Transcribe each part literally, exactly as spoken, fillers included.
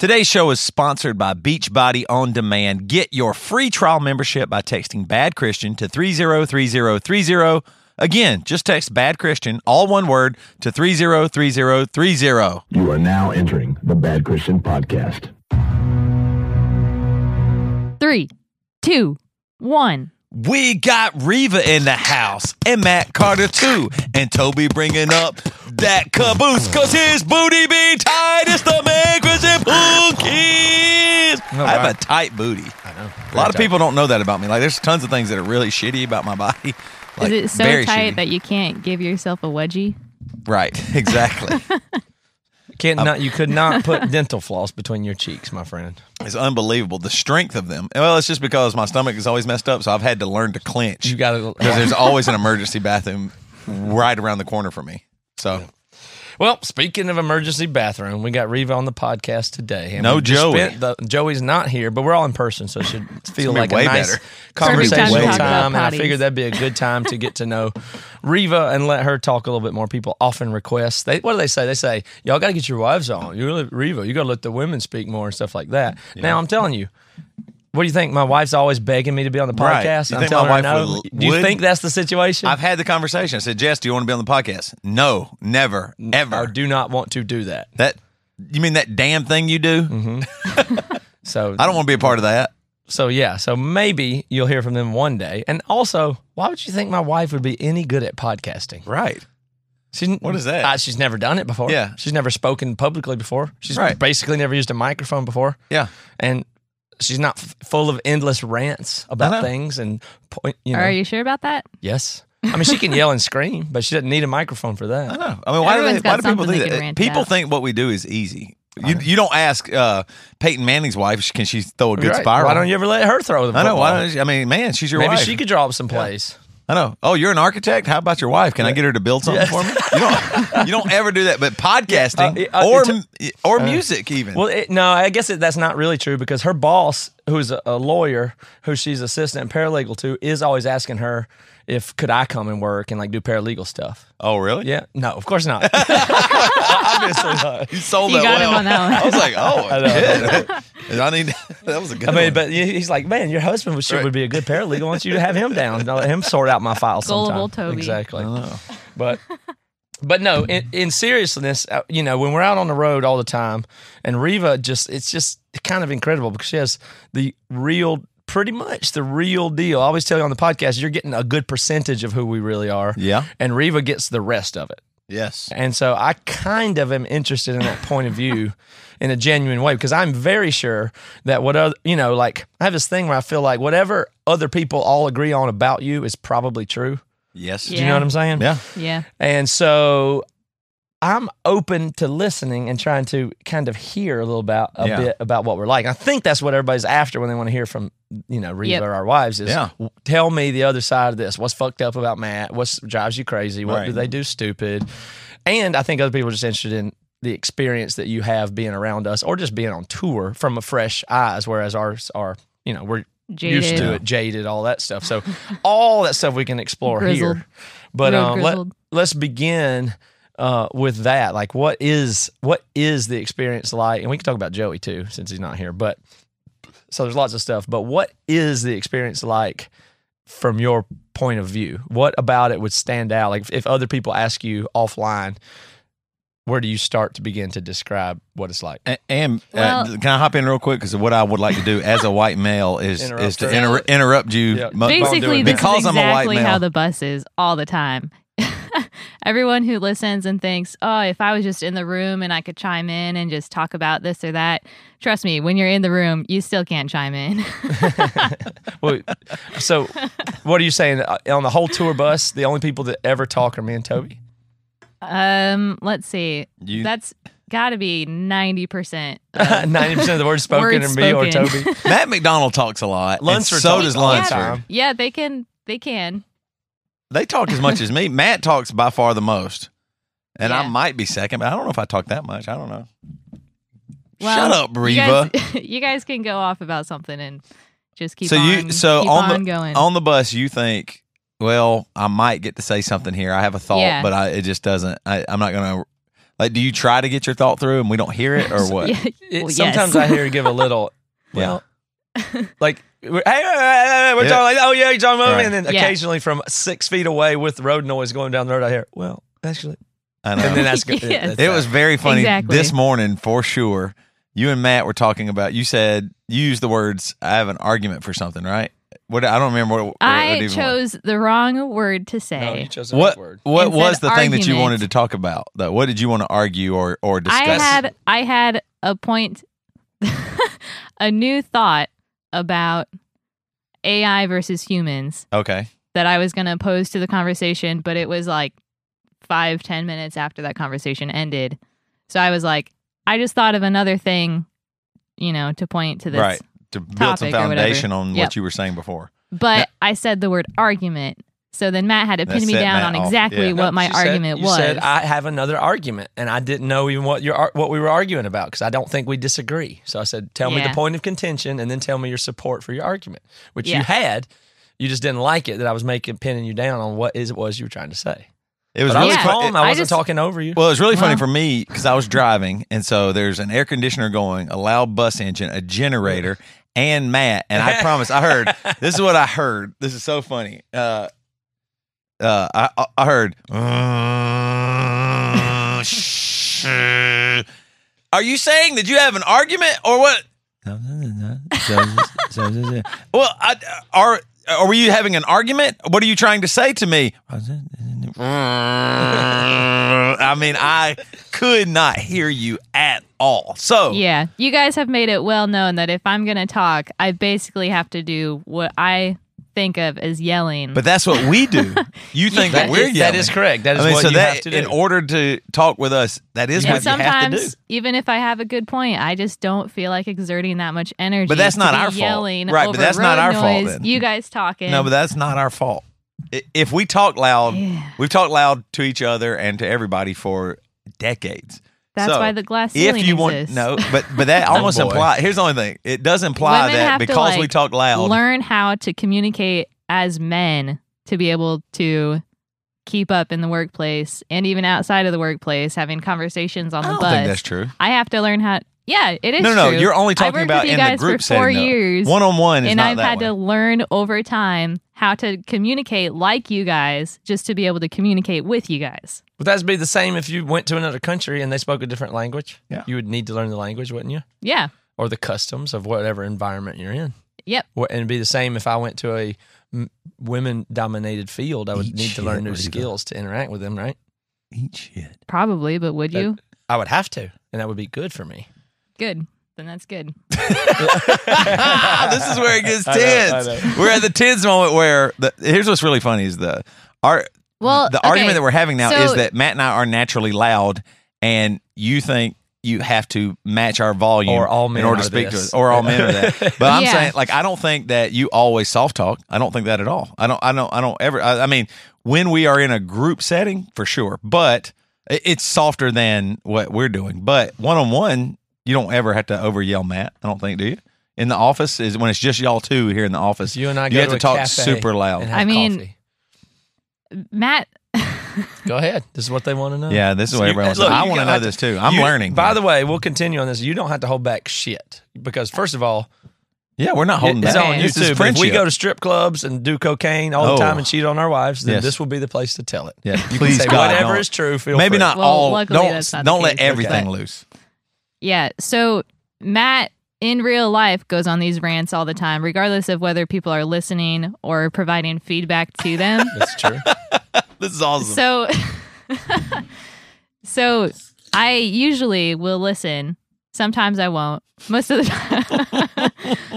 Today's show is sponsored by Beachbody On Demand. Get your free trial membership by texting Bad Christian to three zero three zero three zero. Again, just text Bad Christian, all one word, to three zero three zero three zero. You are now entering the Bad Christian Podcast. Three, two, one. We got Reva in the house, and Matt Carter too, and Toby bringing up that caboose, because his booty be tight as the man Christian Pool Kids. Oh, wow. I have a tight booty. I know. Very a lot tight. Of people don't know that about me. Like, there's tons of things that are really shitty about my body. Like, is it so tight shitty. That you can't give yourself a wedgie? Right, exactly. you, can't um, not, you could not put dental floss between your cheeks, my friend. It's unbelievable, the strength of them. Well, it's just because my stomach is always messed up, so I've had to learn to clench. You got to, because there's always an emergency bathroom right around the corner for me. So, yeah. Well, speaking of emergency bathroom, we got Reva on the podcast today. And no Joey. The, Joey's not here, but we're all in person, so it should feel like a nice better. Conversational time. time and I figured that'd be a good time to get to know Reva and let her talk a little bit more. People often request, they, what do they say? They say, y'all got to get your wives on. You really, Reva, you got to let the women speak more and stuff like that. Yeah. Now, I'm telling you. What do you think? My wife's always begging me to be on the podcast. Right. I'm telling her no. Would, do you would, think that's the situation? I've had the conversation. I said, Jess, do you want to be on the podcast? No, never, ever. I do not want to do that. That you mean that damn thing you do? Mm-hmm. So I don't want to be a part of that. So, yeah. So maybe you'll hear from them one day. And also, why would you think my wife would be any good at podcasting? Right. She's, what is that? Uh, she's never done it before. Yeah. She's never spoken publicly before. She's right. basically never used a microphone before. Yeah. And she's not f- full of endless rants about things and point. You know. Are you sure about that? Yes. I mean, she can yell and scream, but she doesn't need a microphone for that. I know. I mean, why, do, they, why do people do that? People about. Think what we do is easy. You, you don't ask uh, Peyton Manning's wife, can she throw a good right. spiral? Why don't you ever let her throw the I know. Why don't you, I mean, man, she's your Maybe wife. Maybe she could draw up some plays. Yeah. I know. Oh, you're an architect? How about your wife? Can yeah. I get her to build something yes. for me? You don't, you don't ever do that, but podcasting uh, uh, or a, or music uh, even. Well, it, no, I guess it, that's not really true because her boss, who's a, a lawyer, who she's assistant and paralegal to, is always asking her if could I come and work and like do paralegal stuff. Oh, really? Yeah. No, of course not. Obviously not. You sold you that got well. Him on that one. I was like, oh, I shit. I need, that was a good I mean, one. But he's like, man, your husband would, right. would be a good paralegal. I want you to have him down and I'll let him sort out my files sometime. Gullible Toby. Exactly. Oh. But, but no, in, in seriousness, you know, when we're out on the road all the time and Reva just, it's just kind of incredible because she has the real pretty much the real deal. I always tell you on the podcast, you're getting a good percentage of who we really are. Yeah. And Reva gets the rest of it. Yes. And so I kind of am interested in that point of view in a genuine way because I'm very sure that what other, you know, like I have this thing where I feel like whatever other people all agree on about you is probably true. Yes. Yeah. Do you know what I'm saying? Yeah. Yeah. And so I'm open to listening and trying to kind of hear a little about a yeah. bit about what we're like. I think that's what everybody's after when they want to hear from, you know, Reva yep. or our wives is yeah. tell me the other side of this. What's fucked up about Matt? What drives you crazy? What right. do they do stupid? And I think other people are just interested in the experience that you have being around us or just being on tour from a fresh eyes, whereas ours are, you know, we're jaded. Used to it, jaded, all that stuff. So all that stuff we can explore grizzled. Here. But um, let, let's begin... Uh, with that, like what is what is the experience like? And we can talk about Joey too, since he's not here. But so there's lots of stuff. But what is the experience like from your point of view? What about it would stand out? Like if, if other people ask you offline, where do you start to begin to describe what it's like? And, and well, uh, can I hop in real quick? Because what I would like to do as a white male is interrupt is to inter- interrupt you. Yep. Basically, this because is exactly I'm a white male. How the bus is all the time. Everyone who listens and thinks, oh, if I was just in the room and I could chime in and just talk about this or that, trust me, when you're in the room, you still can't chime in. Well, so what are you saying? On the whole tour bus, the only people that ever talk are me and Toby? Um, let's see. You- That's... Got to be ninety percent. ninety percent of the words spoken words are me spoken. Or Toby. Matt McDonald talks a lot. Lunsford so does Lunsford. Yeah, yeah, they can. They can. They talk as much as me. Matt talks by far the most. And yeah. I might be second, but I don't know if I talk that much. I don't know. Well, shut up, Reva. You guys, you guys can go off about something and just keep so on, you, so keep on, on the, going. On the bus, you think, well, I might get to say something here. I have a thought, yeah. but I, it just doesn't. I, I'm not going to. Like, do you try to get your thought through and we don't hear it, or what? Yeah. It, well, sometimes yes. I hear her give a little, well, yeah. like, hey, we're yeah. talking like, oh yeah, you're talking about right. me. And then yeah. occasionally from six feet away with road noise going down the road, I hear, well, actually. I know. And then that's good. yes. It, it was very funny exactly. this morning for sure. You and Matt were talking about, you said, you used the words, I have an argument for something, right? What I don't remember what, what I what chose was. the wrong word to say. No, you chose the what right word. What Instead was the argument. thing that you wanted to talk about? Like, what did you want to argue or, or discuss? I had I had a point, a new thought about A I versus humans. Okay. That I was going to pose to the conversation, but it was like five ten minutes after that conversation ended. So I was like, I just thought of another thing, you know, to point to this. Right. To build some foundation on yep. what you were saying before. But now, I said the word argument. So then Matt had to pin me it, down Matt, on exactly yeah. what no, my argument said, was. You said, I have another argument. And I didn't know even what your what we were arguing about because I don't think we disagree. So I said, tell yeah. me the point of contention and then tell me your support for your argument, which yeah. you had. You just didn't like it that I was making pinning you down on what is it was you were trying to say. It was. But really I was yeah, calm. It, I wasn't I just, talking over you. Well, it was really funny well, for me because I was driving, and so there's an air conditioner going, a loud bus engine, a generator, and Matt. And I promise, I heard. This is what I heard. This is so funny. Uh, uh, I, I heard. Uh, sh- Are you saying that you have an argument or what? well, I, are are we having an argument? What are you trying to say to me? I mean, I could not hear you at all. So yeah, you guys have made it well known that if I'm going to talk, I basically have to do what I think of as yelling. But that's what we do. You think yeah, that, that we're is, yelling. That is correct. That is I mean, what so you that, have to do. In order to talk with us, that is and what you have to do. Sometimes, even if I have a good point, I just don't feel like exerting that much energy. But that's not our yelling fault. Right, but that's not our noise, fault. Then. You guys talking. No, but that's not our fault. If we talk loud, yeah. we've talked loud to each other and to everybody for decades. That's so why the glass ceiling if you exists. Want, no, but but that almost oh implies. Here's the only thing: it does imply Women that because to, like, we talk loud, learn how to communicate as men to be able to keep up in the workplace and even outside of the workplace, having conversations on I the don't bus. Think that's true. I have to learn how. Yeah, it is. No, no, true. You're only talking about in the group setting. I worked with you guys for four years, one on one, and I've had to learn over time how to communicate like you guys, just to be able to communicate with you guys. Would that be the same if you went to another country and they spoke a different language? Yeah, you would need to learn the language, wouldn't you? Yeah, or the customs of whatever environment you're in. Yep, and it'd be the same if I went to a women-dominated field. I would Eat need to learn new skills to interact with them, right? Eat shit, probably, but would you? That, I would have to, and that would be good for me. Good. Then that's good. This is where it gets tense. I know, I know. We're at the tense moment where the, here's what's really funny is the our well, the okay. argument that we're having now so, is that Matt and I are naturally loud, and you think you have to match our volume or all men in order to speak this. to us, or all men are that. But I'm yeah. saying, like, I don't think that you always soft talk. I don't think that at all. I don't. I don't. I don't ever. I, I mean, when we are in a group setting, for sure, but it's softer than what we're doing. But one on one. You don't ever have to over yell Matt, I don't think, do you? In the office, is when it's just y'all two here in the office, you and I you go have to, to talk super loud. I mean, coffee. Matt. Go ahead. This is what they want to know. Yeah, this is so what everyone wants to know. I want to know this too. I'm you, learning. By the way, we'll continue on this. You don't have to hold back shit because, first of all, yeah, we're not holding it, back. It's on you too. But if we go to strip clubs and do cocaine all oh. the time and cheat on our wives, then yes. this will be the place to tell it. Yeah, you please. Can say God, whatever don't. Is true, feel maybe free. Not well, all. Don't don't let everything loose. Yeah, so Matt, in real life, goes on these rants all the time, regardless of whether people are listening or providing feedback to them. That's true. This is awesome. So, so I usually will listen. Sometimes I won't. Most of the time,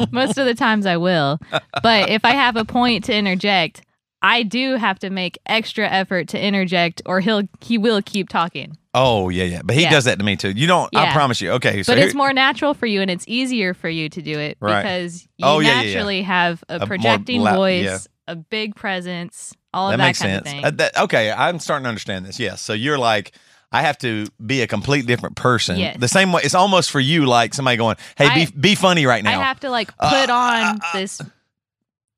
most of the times I will. But if I have a point to interject, I do have to make extra effort to interject, or he'll he will keep talking. Oh, yeah, yeah. But he yeah. does that to me, too. You don't, yeah. I promise you. Okay. So but here, it's more natural for you, and it's easier for you to do it right. because you oh, naturally yeah, yeah. have a projecting a loud, voice, yeah. a big presence, all that of that makes kind sense. Of thing. Uh, that, okay, I'm starting to understand this. Yes. So you're like, I have to be a complete different person. Yes. The same way, it's almost for you like somebody going, hey, I, be, be funny right now. I have to like put uh, on uh, uh, this.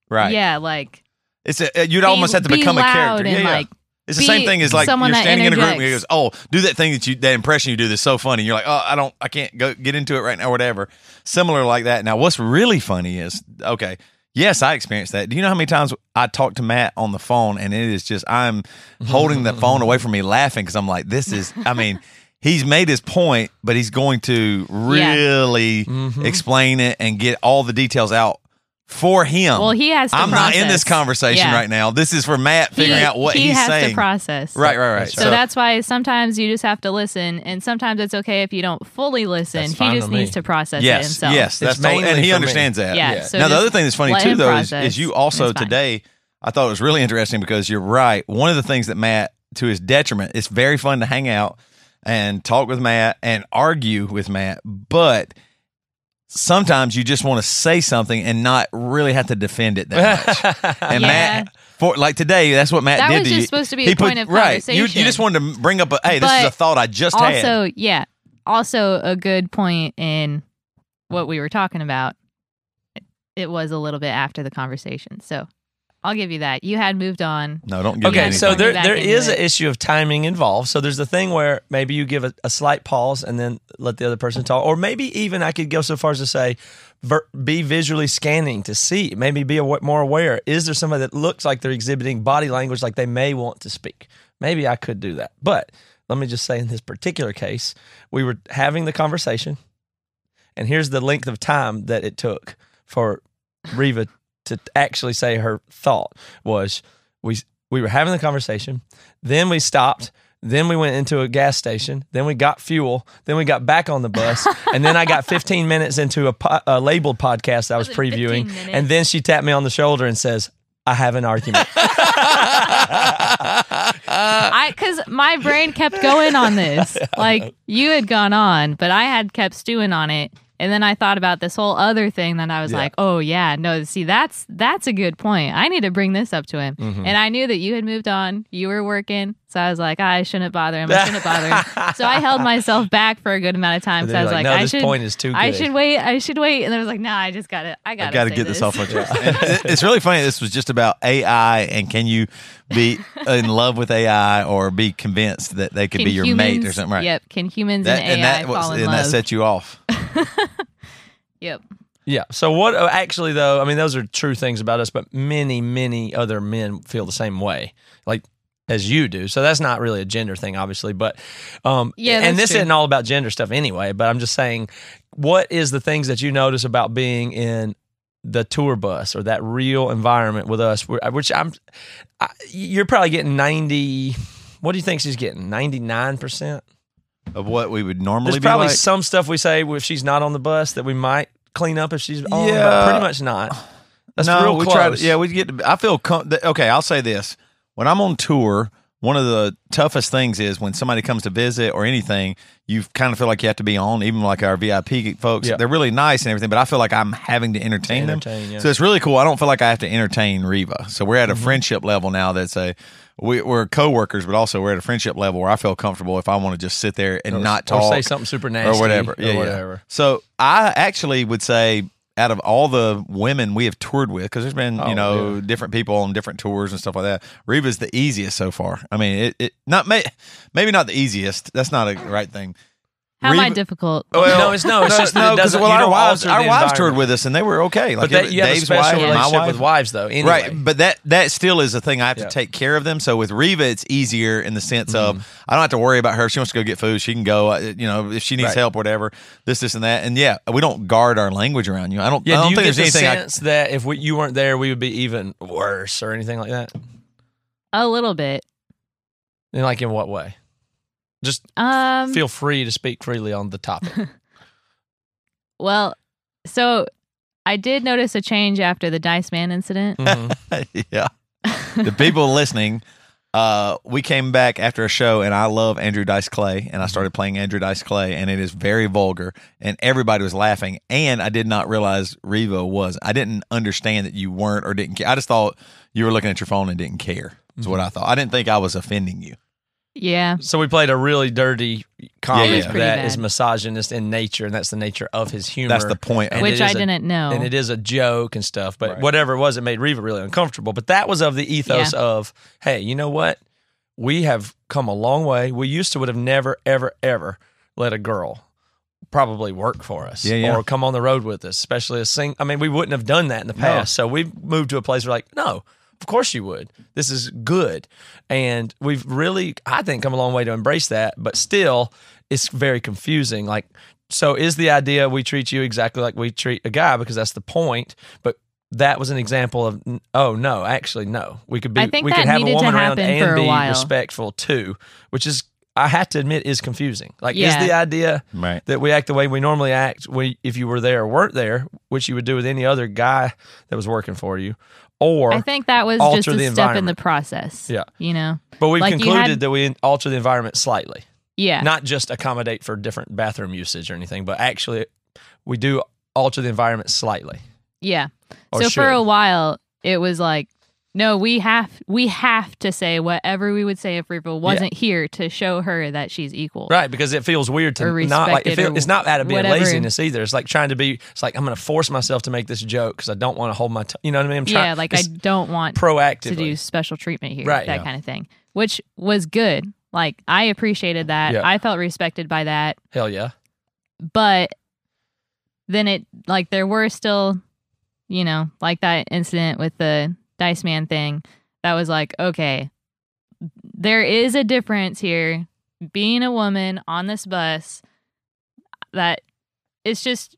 Right. Yeah, like. It's a, you'd be almost have to become loud a character. And yeah, yeah. like. It's the same thing as like you're standing in a group and he goes, "Oh, do that thing that you that impression you do that's so funny." You're like, "Oh, I don't, I can't go get into it right now," or whatever. Similar like that. Now, what's really funny is, okay, yes, I experienced that. Do you know how many times I talked to Matt on the phone and it is just I'm holding the phone away from me, laughing because I'm like, "This is," I mean. He's made his point, but he's going to really yeah. mm-hmm. explain it and get all the details out for him. Well, he has to I'm process. Not in this conversation yeah. right now. This is for Matt figuring he, out what he he's saying. He has to process. Right, right, right. So, so that's why sometimes you just have to listen, and sometimes it's okay if you don't fully listen. He just needs to process yes, it himself. Yes, that's mainly and he understands me. That. Yeah, yeah. So now, the other thing that's funny, too, though, is, is you also today, I thought it was really interesting because you're right. One of the things that Matt, to his detriment, it's very fun to hang out and talk with Matt and argue with Matt, but sometimes you just want to say something and not really have to defend it that much. And yeah. Matt, for, like today, that's what Matt that did. That was to just you. Supposed to be he a put, point of right, conversation. You, you just wanted to bring up a hey, but this is a thought I just also, had. Also, yeah, also a good point in what we were talking about. It was a little bit after the conversation, so. I'll give you that. You had moved on. No, don't give me anything. Okay, so there there is an issue of timing involved. So there's the thing where maybe you give a, a slight pause and then let the other person talk. Or maybe even I could go so far as to say ver, be visually scanning to see. Maybe be aw- more aware. Is there somebody that looks like they're exhibiting body language like they may want to speak? Maybe I could do that. But let me just say in this particular case, we were having the conversation. And here's the length of time that it took for Reva to actually say her thought was we we were having the conversation, then we stopped, then we went into a gas station, then we got fuel, then we got back on the bus, and then I got fifteen minutes into a, po- a labeled podcast I was, was previewing, and then she tapped me on the shoulder and says, "I have an argument." I because my brain kept going on this. Like, you had gone on, but I had kept stewing on it. And then I thought about this whole other thing that I was yeah. like, oh, yeah, no, see, that's that's a good point. I need to bring this up to him. Mm-hmm. And I knew that you had moved on. You were working. So I was like, oh, I shouldn't bother him. I shouldn't bother him. So I held myself back for a good amount of time. So I was like, like no, I this should, point is too good. I should wait. I should wait. And I was like, no, nah, I just got to. I got to get this, this off my chest. It's really funny. This was just about A I and can you be in love with A I or be convinced that they could can be your humans, mate or something, right? Yep. Can humans that, and A I and that fall was, in and love? And that set you off. Yep. Yeah. So what actually, though, I mean, those are true things about us, but many, many other men feel the same way. Like, as you do. So that's not really a gender thing, obviously. But, um, yeah, and this true. Isn't all about gender stuff anyway, but I'm just saying, what is the things that you notice about being in the tour bus or that real environment with us, which I'm, I, you're probably getting ninety, what do you think she's getting? ninety-nine percent of what we would normally There's be probably like. Some stuff we say if she's not on the bus that we might clean up if she's on, yeah. but pretty much not. That's no, real we close. Try to, yeah, we get, to, I feel, com- okay, I'll say this. When I'm on tour, one of the toughest things is when somebody comes to visit or anything, you kind of feel like you have to be on, even like our V I P folks. Yeah. They're really nice and everything, but I feel like I'm having to entertain, to entertain them. Yeah. So it's really cool. I don't feel like I have to entertain Reva. So we're at a mm-hmm. friendship level now that's a, we, we're coworkers, but also we're at a friendship level where I feel comfortable if I want to just sit there and or, not talk. Or say something super nasty. Or whatever. Or yeah, whatever. Yeah. So I actually would say, out of all the women we have toured with, because there's been, oh, you know, yeah. different people on different tours and stuff like that, Reva's the easiest so far. I mean, it, it not may, maybe not the easiest. That's not a right thing. How Reva, am I difficult? Well, no, it's no, it's just no, because well, our wives, our wives toured with us and they were okay. Like, but that, you have Dave's a special wife, relationship my wife. With wives, though. Anyway. Right, but that that still is a thing. I have yeah. to take care of them. So with Reva, it's easier in the sense mm-hmm. of I don't have to worry about her. If she wants to go get food, she can go. You know, if she needs right. help, whatever. This, this, and that. And yeah, we don't guard our language around you. I don't. Yeah, I don't do you think get there's the anything sense I, that if we, you weren't there, we would be even worse or anything like that? A little bit. And like in what way? Just um, feel free to speak freely on the topic. Well, so I did notice a change after the Dice Man incident. Mm-hmm. Yeah. The people listening, uh, we came back after a show, and I love Andrew Dice Clay, and I started playing Andrew Dice Clay, and it is very vulgar, and everybody was laughing, and I did not realize Reva was. I didn't understand that you weren't or didn't care. I just thought you were looking at your phone and didn't care is mm-hmm. what I thought. I didn't think I was offending you. Yeah. So we played a really dirty comic yeah, that bad. Is misogynist in nature, and that's the nature of his humor. That's the point. Which I didn't a, know. And it is a joke and stuff, but right. whatever it was, it made Reva really uncomfortable. But that was of the ethos yeah. of, hey, you know what? we have come a long way. We used to would have never, ever, ever let a girl probably work for us yeah, yeah. or come on the road with us, especially a sing. I mean, we wouldn't have done that in the past. No. So we've moved to a place where like, no, of course you would. This is good. And we've really, I think, come a long way to embrace that, but still it's very confusing. Like, so is the idea we treat you exactly like we treat a guy because that's the point, but that was an example of, oh, no, actually, no. We could be, I think we could have a woman around and be while. respectful too, which is, I have to admit, is confusing. Like, yeah. is the idea right. that we act the way we normally act we, if you were there or weren't there, which you would do with any other guy that was working for you, or I think that was just a step in the process. Yeah. You know? But we've like concluded had, that we alter the environment slightly. Yeah. Not just accommodate for different bathroom usage or anything, but actually we do alter the environment slightly. Yeah. So should. for a while, it was like, no, we have we have to say whatever we would say if Reva wasn't yeah. here to show her that she's equal. Right, because it feels weird to not like it feel, it's not out of being laziness either. It's like trying to be. It's like I'm going to force myself to make this joke because I don't want to hold my. T- you know what I mean? I'm trying, yeah, like I don't want proactively to do special treatment here. Right, that yeah. kind of thing, which was good. Like I appreciated that. Yeah. I felt respected by that. Hell yeah! But then it like there were still. You know, like that incident with the Dice Man thing, that was like, okay, there is a difference here. Being a woman on this bus, that it's just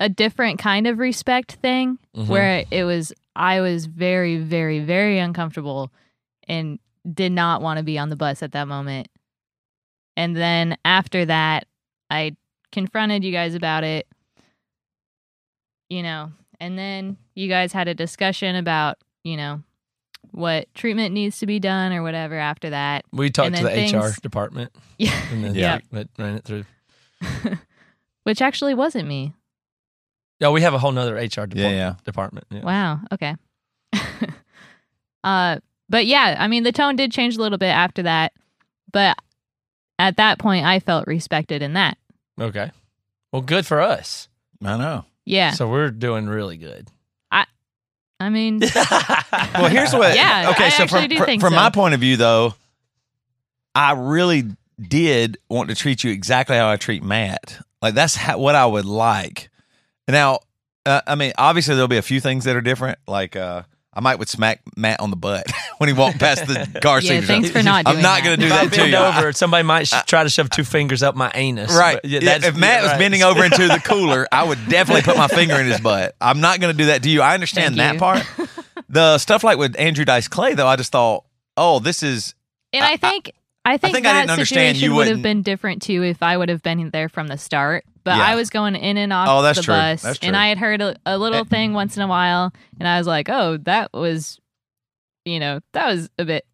a different kind of respect thing mm-hmm. where it was, I was very, very, very uncomfortable and did not want to be on the bus at that moment. And then after that, I confronted you guys about it, you know. And then you guys had a discussion about, you know, what treatment needs to be done or whatever after that. We talked to the things, H R department. Yeah. And then yeah. It ran it through. Which actually wasn't me. Yeah, we have a whole nother H R department. Yeah, yeah. department yeah. Wow. Okay. uh, but yeah, I mean, the tone did change a little bit after that. But at that point, I felt respected in that. Okay. Well, good for us. I know. Yeah. So we're doing really good. I I mean Well, here's what yeah, okay, I so from, do think from so. my point of view though, I really did want to treat you exactly how I treat Matt. Like that's how, what I would like. Now, uh, I mean, obviously there'll be a few things that are different, like uh I might would smack Matt on the butt when he walked past the car seat. Yeah, thanks for not doing I'm not going to do that, that to you. Over, somebody might sh- try to shove two fingers up my anus. Right. Yeah, that's, if Matt yeah, was right. bending over into the cooler, I would definitely put my finger in his butt. I'm not going to do that to you. I understand Thank that you. part. The stuff like with Andrew Dice Clay, though, I just thought, oh, this is... And I, I think I think, I think that I situation would have been different, too, if I would have been there from the start. But yeah. I was going in and off oh, that's the true. bus, that's true. and I had heard a, a little thing once in a while, and I was like, oh, that was, you know, that was a bit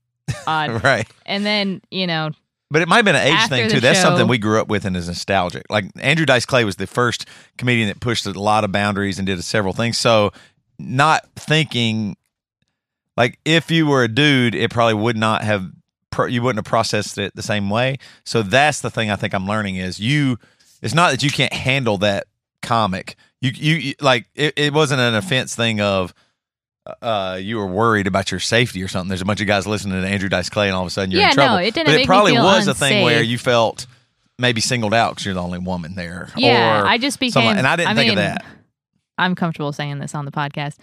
odd. Right. And then, you know. But it might have been an age thing, too. Show, that's something we grew up with and is nostalgic. Like, Andrew Dice Clay was the first comedian that pushed a lot of boundaries and did several things. So, not thinking, like, if you were a dude, it probably would not have, pro- you wouldn't have processed it the same way. So, that's the thing I think I'm learning is you... It's not that you can't handle that comic. You you, you like it, it wasn't an offense thing of uh, you were worried about your safety or something. There's a bunch of guys listening to Andrew Dice Clay, and all of a sudden you're yeah, in trouble. No, it didn't. But make it probably me feel was unsafe. a thing where you felt maybe singled out because you're the only woman there. Yeah, or I just became, something. and I didn't I think mean, of that. I'm comfortable saying this on the podcast.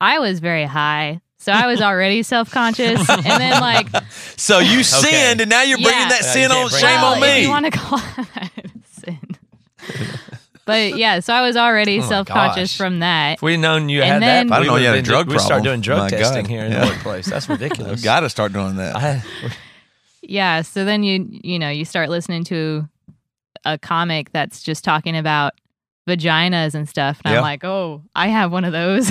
I was very high. So I was already self-conscious, and then like, so you sinned, okay. and now you're bringing yeah. that no, sin on shame well, on me. If you want to call that sin? But yeah, so I was already oh self-conscious gosh. from that. If we'd known you and had then, that, I don't know you had a drug problem. We start doing drug my testing God. here in yeah. the workplace. That's ridiculous. Got to start doing that. I, yeah. So then you you know you start listening to a comic that's just talking about vaginas and stuff, and yep. I'm like, oh, I have one of those.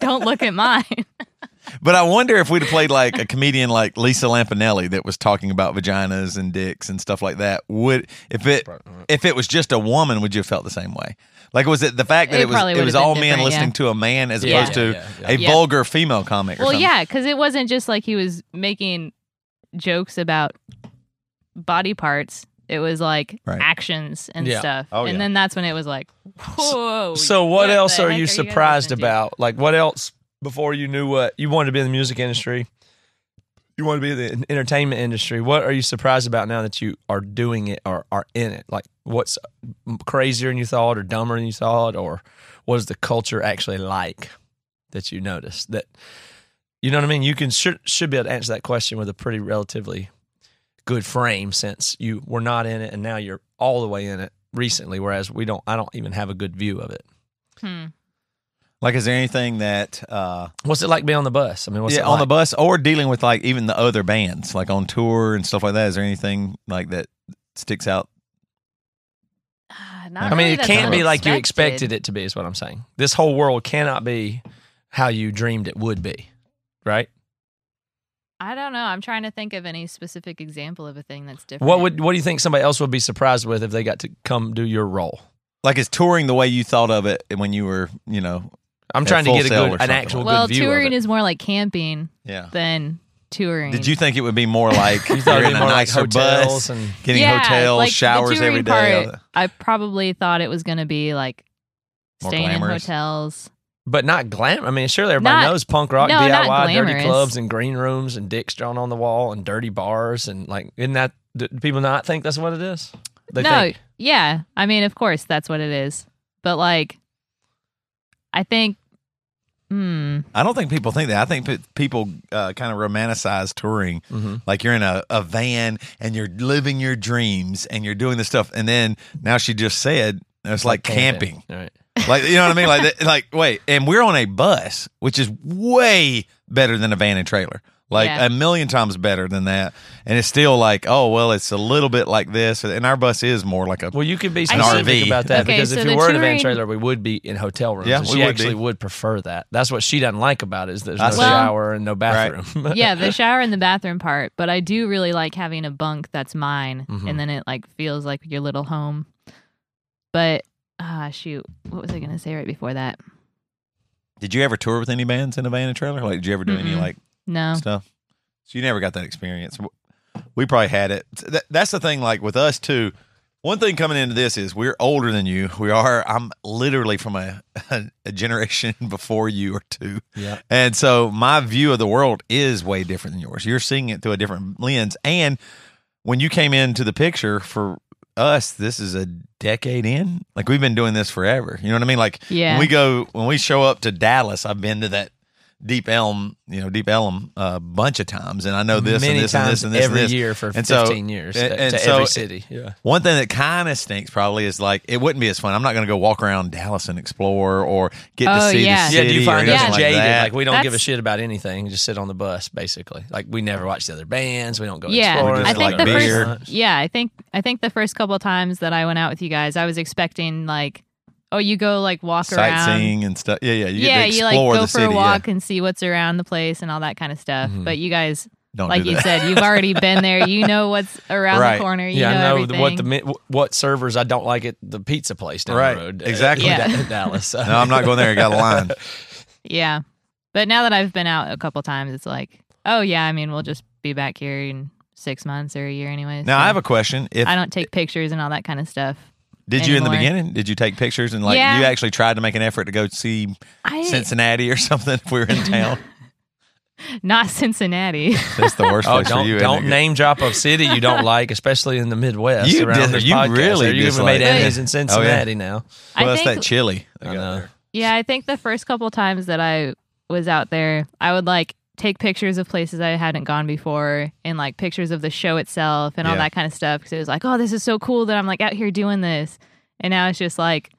Don't look at mine. But I wonder if we'd have played like a comedian like Lisa Lampanelli that was talking about vaginas and dicks and stuff like that. Would if it if it was just a woman, would you have felt the same way? Like was it the fact that it, it was it was all men listening yeah. to a man as yeah. opposed to yeah, yeah, yeah. a yeah. vulgar female comic? Or well, something. yeah, because it wasn't just like he was making jokes about body parts. It was like right. actions and yeah. stuff. Oh, and yeah. then that's when it was like, whoa. So, so what, what else are you surprised about? Like what else? Before you knew what you wanted to be in the music industry, You want to be in the entertainment industry. What are you surprised about now that you are doing it or are in it? Like, what's crazier than you thought or dumber than you thought? Or what is the culture actually like that you noticed? That, you know what I mean? You can should, should be able to answer that question with a pretty relatively good frame, since you were not in it and now you're all the way in it recently, whereas we don't, I don't even have a good view of it. Hmm. Like, is there anything that... Uh, what's it like being on the bus? I mean, what's yeah, it like? On the bus, or dealing with, like, even the other bands, like on tour and stuff like that. Is there anything, like, that sticks out? Uh, not I mean, really it can't be like expected. You expected it to be, is what I'm saying. This whole world cannot be how you dreamed it would be, right? I don't know. I'm trying to think of any specific example of a thing that's different. What would What do you think somebody else would be surprised with if they got to come do your role? Like, is touring the way you thought of it when you were, you know... I'm trying to get a good, an actual well, good view. Well, touring is more like camping yeah. than touring. Did you think it would be more like you thought you're in a nicer like bus and getting yeah, hotels, like showers every day? Part, I probably thought it was going to be like more staying glamorous. In hotels, but not glam. I mean, surely everybody not, knows punk rock, no, D I Y, dirty clubs and green rooms and dicks drawn on the wall and dirty bars and like. Isn't that do people not think that's what it is? They no, think. yeah. I mean, of course that's what it is, but like. I think, hmm. I don't think people think that. I think p- people uh, kind of romanticize touring. Mm-hmm. Like you're in a, a van and you're living your dreams and you're doing this stuff. And then now she just said, it's like, like camping. camping. Right. Like, you know what I mean? Like, like, wait, and we're on a bus, which is way better than a van and trailer. Like yeah. a million times better than that. And it's still like, oh, well, it's a little bit like this. And our bus is more like a Well, you could be specific about that okay, because so if you were in a van trailer, we would be in hotel rooms. Yeah, and we she would actually be. would prefer that. That's what she doesn't like about it is there's no well, shower and no bathroom. Right. yeah, the shower and the bathroom part. But I do really like having a bunk that's mine. Mm-hmm. And then it like feels like your little home. But, ah, uh, shoot. What was I going to say right before that? Did you ever tour with any bands in a van and trailer? Like, did you ever do mm-hmm. any like... No. Stuff. So you never got that experience. We probably had it. That, that's the thing, like with us too. One thing coming into this is we're older than you. We are. I'm literally from a, a, a generation before you or two. Yeah. And so my view of the world is way different than yours. You're seeing it through a different lens. And when you came into the picture for us, this is a decade in. Like we've been doing this forever. You know what I mean? Like yeah. when we go, when we show up to Dallas, I've been to that Deep Elm, you know, Deep Elm a uh, bunch of times, and I know this Many and this and this and this every and this. year for so, fifteen years and, and to so every city. Yeah. One thing that kind of stinks probably is like it wouldn't be as fun. I'm not going to go walk around Dallas and explore or get oh, to see yeah. the city. Yeah, do you find us yeah. jaded? Like, like we don't That's, give a shit about anything. Just sit on the bus, basically. Like we never watch the other bands. We don't go. Yeah, exploring. I think like the first, Yeah, I think I think the first couple of times that I went out with you guys, I was expecting like. Oh, you go like walk Sightseeing around. Sightseeing and stuff. Yeah, yeah. You yeah, get to explore you like go the for city, a walk yeah. and see what's around the place and all that kind of stuff. Mm-hmm. But you guys, Don't like you said, you've already been there. You know what's around right. the corner. You yeah, know I know everything. what the what servers I don't like at the pizza place down right. the road. Exactly. Uh, yeah. Dallas. No, I'm not going there. I got a line. yeah. But now that I've been out a couple times, it's like, oh, yeah, I mean, we'll just be back here in six months or a year anyways. Now, so I have a question. If I don't take pictures and all that kind of stuff. Did anymore. you in the beginning? Did you take pictures and like yeah. you actually tried to make an effort to go see I, Cincinnati or something if we were in town? Not Cincinnati. That's the worst oh, place don't, for you. Don't name drop of city you don't like, especially in the Midwest. You, around dis- you really You've made enemies in Cincinnati oh, yeah. now. Well, I think, that's that chili. I know. Yeah, I think the first couple times that I was out there, I would like take pictures of places I hadn't gone before and like pictures of the show itself and yeah. all that kind of stuff. Cause it was like, oh, this is so cool that I'm like out here doing this. And now it's just like,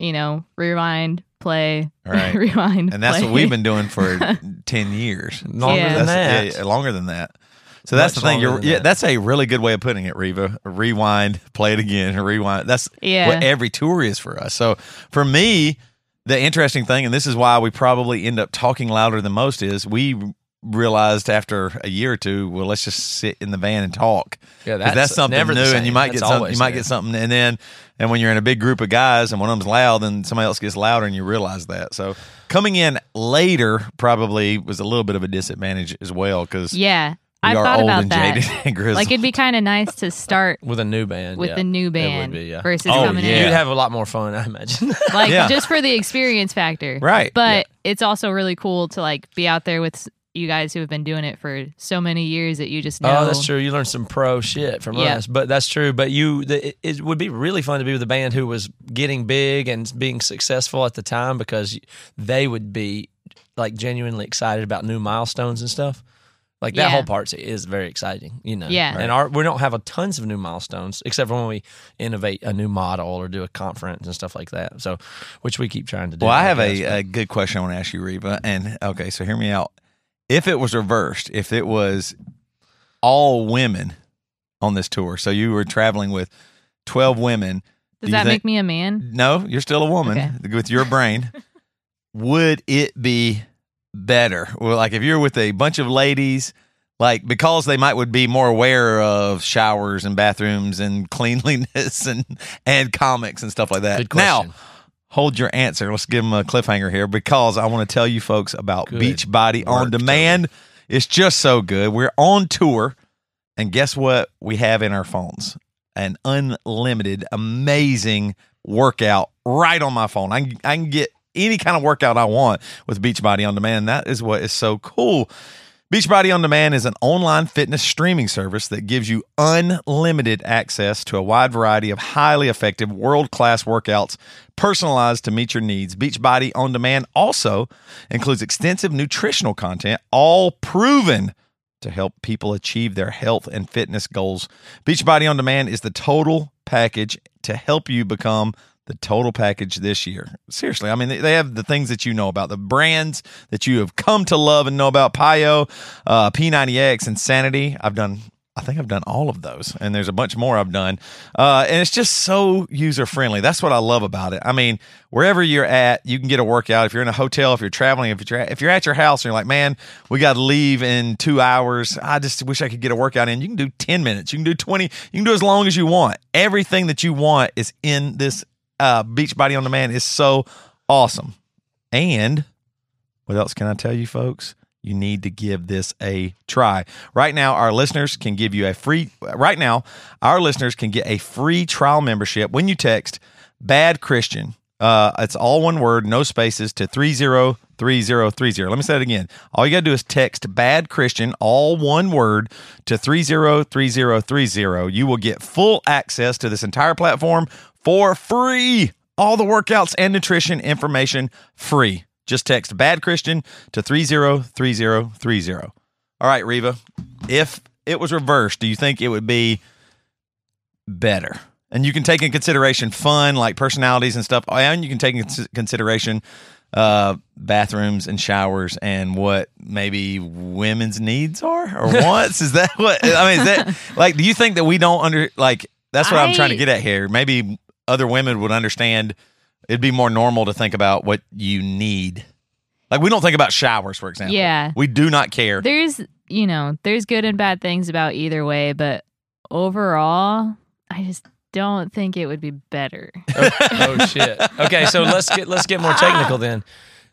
you know, rewind, play, right. rewind. And that's play. what we've been doing for ten years. Longer yeah. than that's, that. Yeah, longer than that. So Much that's the thing. You're, yeah, that. That's a really good way of putting it, Reva. Rewind, play it again, rewind. That's yeah. what every tour is for us. So for me, the interesting thing, and this is why we probably end up talking louder than most is we, realized after a year or two, well, let's just sit in the van and talk. Yeah, that's, that's something new, and you might that's get something. You might there. get something, and then and when you're in a big group of guys, and one of them's loud, and somebody else gets louder, and you realize that. So coming in later probably was a little bit of a disadvantage as well, because yeah, we I thought old about and that. Jaded and grizzled. Like it'd be kind of nice to start with a new band, with yeah. the new band be, yeah. versus oh, coming yeah. in. You'd have a lot more fun, I imagine. like yeah. just for the experience factor, right? But yeah. it's also really cool to like be out there with. you guys who have been doing it for so many years that you just know. Oh, that's true. You learned some pro shit from yep. us, but that's true. But you, the, it, it would be really fun to be with a band who was getting big and being successful at the time, because they would be like genuinely excited about new milestones and stuff. Like that yeah. whole part is very exciting, you know. Yeah. Right? And our, we don't have a tons of new milestones, except for when we innovate a new model or do a conference and stuff like that. So, which we keep trying to do. Well, I have a, a good question I want to ask you, Reva. And okay, so hear me out. If it was reversed, if it was all women on this tour, so you were traveling with twelve women. Does do that think, make me a man? No, you're still a woman okay. with your brain. Would it be better? Well, like if you're with a bunch of ladies, like because they might would be more aware of showers and bathrooms and cleanliness and and comics and stuff like that. Good question. Now, hold your answer. Let's give them a cliffhanger here, because I want to tell you folks about good Beachbody On Demand. Toby. It's just so good. We're on tour, and guess what we have in our phones? An unlimited, amazing workout right on my phone. I can, I can get any kind of workout I want with Beachbody On Demand. That is what is so cool. Beachbody On Demand is an online fitness streaming service that gives you unlimited access to a wide variety of highly effective world-class workouts personalized to meet your needs. Beachbody On Demand also includes extensive nutritional content, all proven to help people achieve their health and fitness goals. Beachbody On Demand is the total package to help you become the total package this year. Seriously, I mean, they have the things that you know about, the brands that you have come to love and know about, PiYo, uh, P ninety X, Insanity. I've done, I think I've done all of those, and there's a bunch more I've done. Uh, and it's just so user-friendly. That's what I love about it. I mean, wherever you're at, you can get a workout. If you're in a hotel, if you're traveling, if you're at, if you're at your house and you're like, man, we got to leave in two hours. I just wish I could get a workout in. You can do ten minutes. You can do twenty. You can do as long as you want. Everything that you want is in this Uh, Beachbody On Demand is so awesome. And what else can I tell you, folks? You need to give this a try. Right now, our listeners can give you a free, right now, our listeners can get a free trial membership when you text Bad Christian. Uh, it's all one word, no spaces, to three zero three zero three zero. Let me say it again. All you got to do is text Bad Christian, all one word, to three zero three zero three zero. You will get full access to this entire platform for free. All the workouts and nutrition information free. Just text Bad Christian to three zero three zero three zero. All right, Reva, if it was reversed, do you think it would be better? And you can take in consideration fun, like personalities and stuff, and you can take in consideration uh, bathrooms and showers and what maybe women's needs are or wants. Is that what, I mean, is that, like, do you think that we don't under, like, that's what I, I'm trying to get at here. Maybe other women would understand. It'd be more normal to think about what you need. Like, we don't think about showers, for example. Yeah. We do not care. There's, you know, there's good and bad things about either way, but overall, I just don't think it would be better. Oh, oh shit. Okay, so let's get let's get more technical then.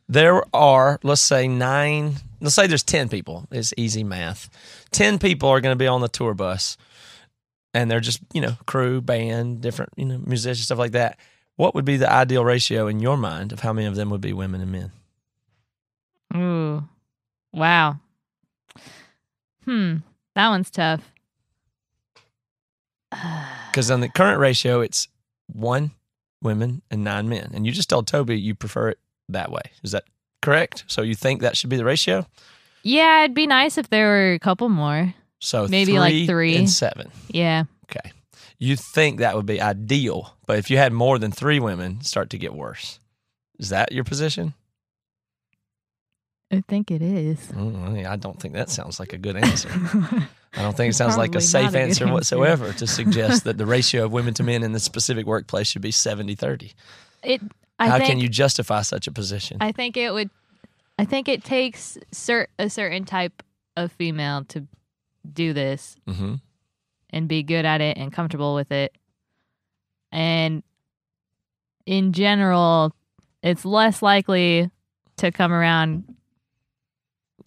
There are, let's say nine, let's say there's ten people. It's easy math. ten people are going to be on the tour bus. And they're just, you know, crew, band, different, you know, musicians, stuff like that. What would be the ideal ratio in your mind of how many of them would be women and men? Ooh, wow. Hmm, that one's tough. Because on the current ratio, it's one women and nine men. And you just told Toby you prefer it that way. Is that correct? So you think that should be the ratio? Yeah, it'd be nice if there were a couple more. So maybe three like three and seven. Yeah. Okay. You think that would be ideal, but if you had more than three women, start to get worse. Is that your position? I think it is. Mm, I don't think that sounds like a good answer. I don't think it sounds like a safe a answer, answer whatsoever to suggest that the ratio of women to men in the specific workplace should be seventy thirty. It. I How think, can you justify such a position? I think it would. I think it takes cert, a certain type of female to do this mm-hmm. and be good at it and comfortable with it. And in general, it's less likely to come around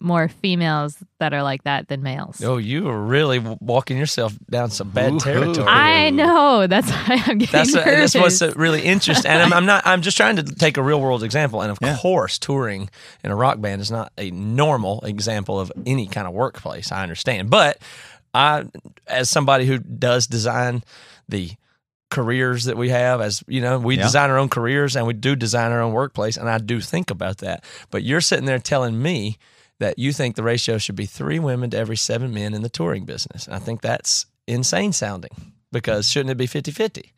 more females that are like that than males. Oh, you are really walking yourself down some bad Ooh, territory. I know. That's why I'm getting that's a, That's what's really interesting. And I'm, I'm not. I'm just trying to take a real world example. And of yeah. course, touring in a rock band is not a normal example of any kind of workplace. I understand, but I, as somebody who does design the careers that we have, as you know, we yeah. design our own careers and we do design our own workplace, and I do think about that. But you're sitting there telling me that you think the ratio should be three women to every seven men in the touring business. And I think that's insane sounding, because shouldn't it be fifty-fifty?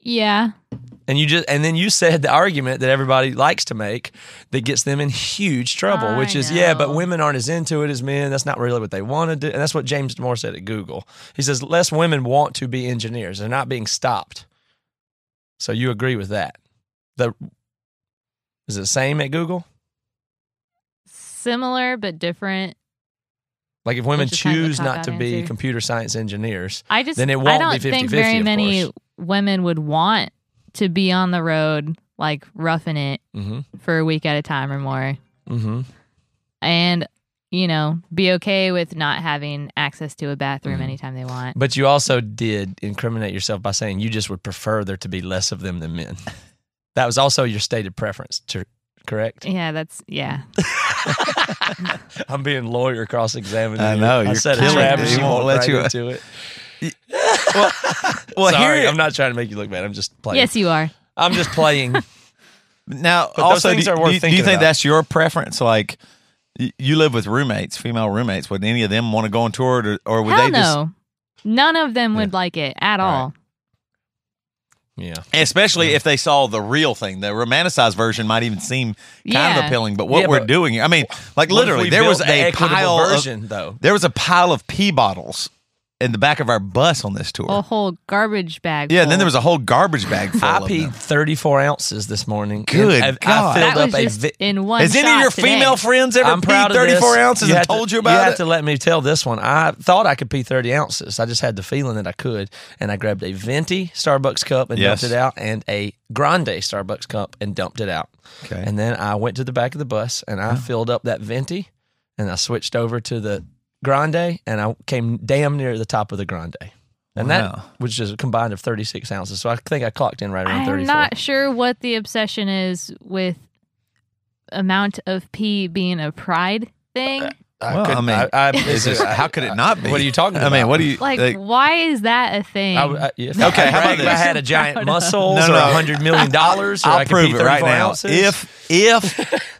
Yeah. And you just and then you said the argument that everybody likes to make that gets them in huge trouble, I which is, know. yeah, but women aren't as into it as men. That's not really what they want to do. And that's what James DeMore said at Google. He says, less women want to be engineers. They're not being stopped. So you agree with that. The Is it the same at Google? Similar but different. Like if women choose not to be computer science engineers, I just, then it won't be fifty-fifty, of course. I don't think very many women would want to be on the road, like roughing it mm-hmm. for a week at a time or more. Mm-hmm. And, you know, be okay with not having access to a bathroom mm-hmm. anytime they want. But you also did incriminate yourself by saying you just would prefer there to be less of them than men. That was also your stated preference, to correct? Yeah, that's, yeah. I'm being lawyer cross-examining. I know, you. you're said killing it. She won't let you into it. well, well Sorry, here, I'm not trying to make you look bad. I'm just playing. Yes, you are. I'm just playing. Now, but also, those things do, are worth do, thinking do you think about. That's your preference? Like, you live with roommates, female roommates. Would any of them want to go on tour, or, or would Hell they just? No. None of them yeah. would like it at all. all. Right. Yeah, especially yeah. if they saw the real thing. The romanticized version might even seem kind yeah. of appealing. But what yeah, we're but doing, I mean, like literally, there was a pile version, of, though. There was a pile of pee bottles in the back of our bus on this tour. A whole garbage bag. Yeah, full. And then there was a whole garbage bag full. I peed thirty-four ounces this morning. Good I, God, I filled that was up just a vi- in one. Has any of your today. female friends ever I'm peed thirty-four ounces you and to, told you about you it? You have to let me tell this one. I thought I could pee thirty ounces. I just had the feeling that I could, and I grabbed a venti Starbucks cup and yes. dumped it out, and a grande Starbucks cup and dumped it out. Okay, and then I went to the back of the bus and I oh. filled up that venti, and I switched over to the grande, and I came damn near the top of the grande. And wow. that, which is a combined of thirty-six ounces. So I think I clocked in right around I'm thirty-four. I'm not sure what the obsession is with amount of pee being a pride thing. Uh, I well, I mean, I, I, is this, how could it not be? What are you talking about? I mean, what do you like? like why is that a thing? I, I, yes. Okay, I how about this? I had a giant muscle, no, no, or a hundred million dollars. I'll, or I'll I prove it right now. Ounces. If if.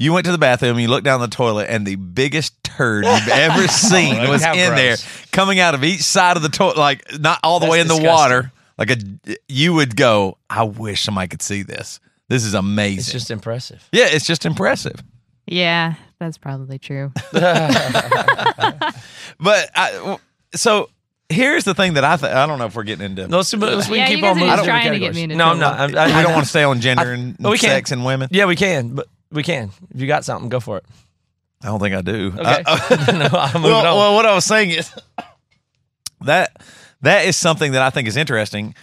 You went to the bathroom, you looked down the toilet, and the biggest turd you've ever seen oh, was in gross. there, coming out of each side of the toilet, like not all the That's way in disgusting. the water. Like a, you would go, I wish somebody could see this. This is amazing. It's just impressive. Yeah, it's just impressive. Yeah, that's probably true. But I, so here's the thing that I think, I don't know if we're getting into. No, so, but we yeah, can keep on moving. I don't trying to get me into No, I'm not. I, I, we don't want to stay on gender I, and sex can. and women. Yeah, we can, but. We can. If you got something, go for it. I don't think I do. Okay. Uh, no, I'm well, on. well, what I was saying is that that is something that I think is interesting.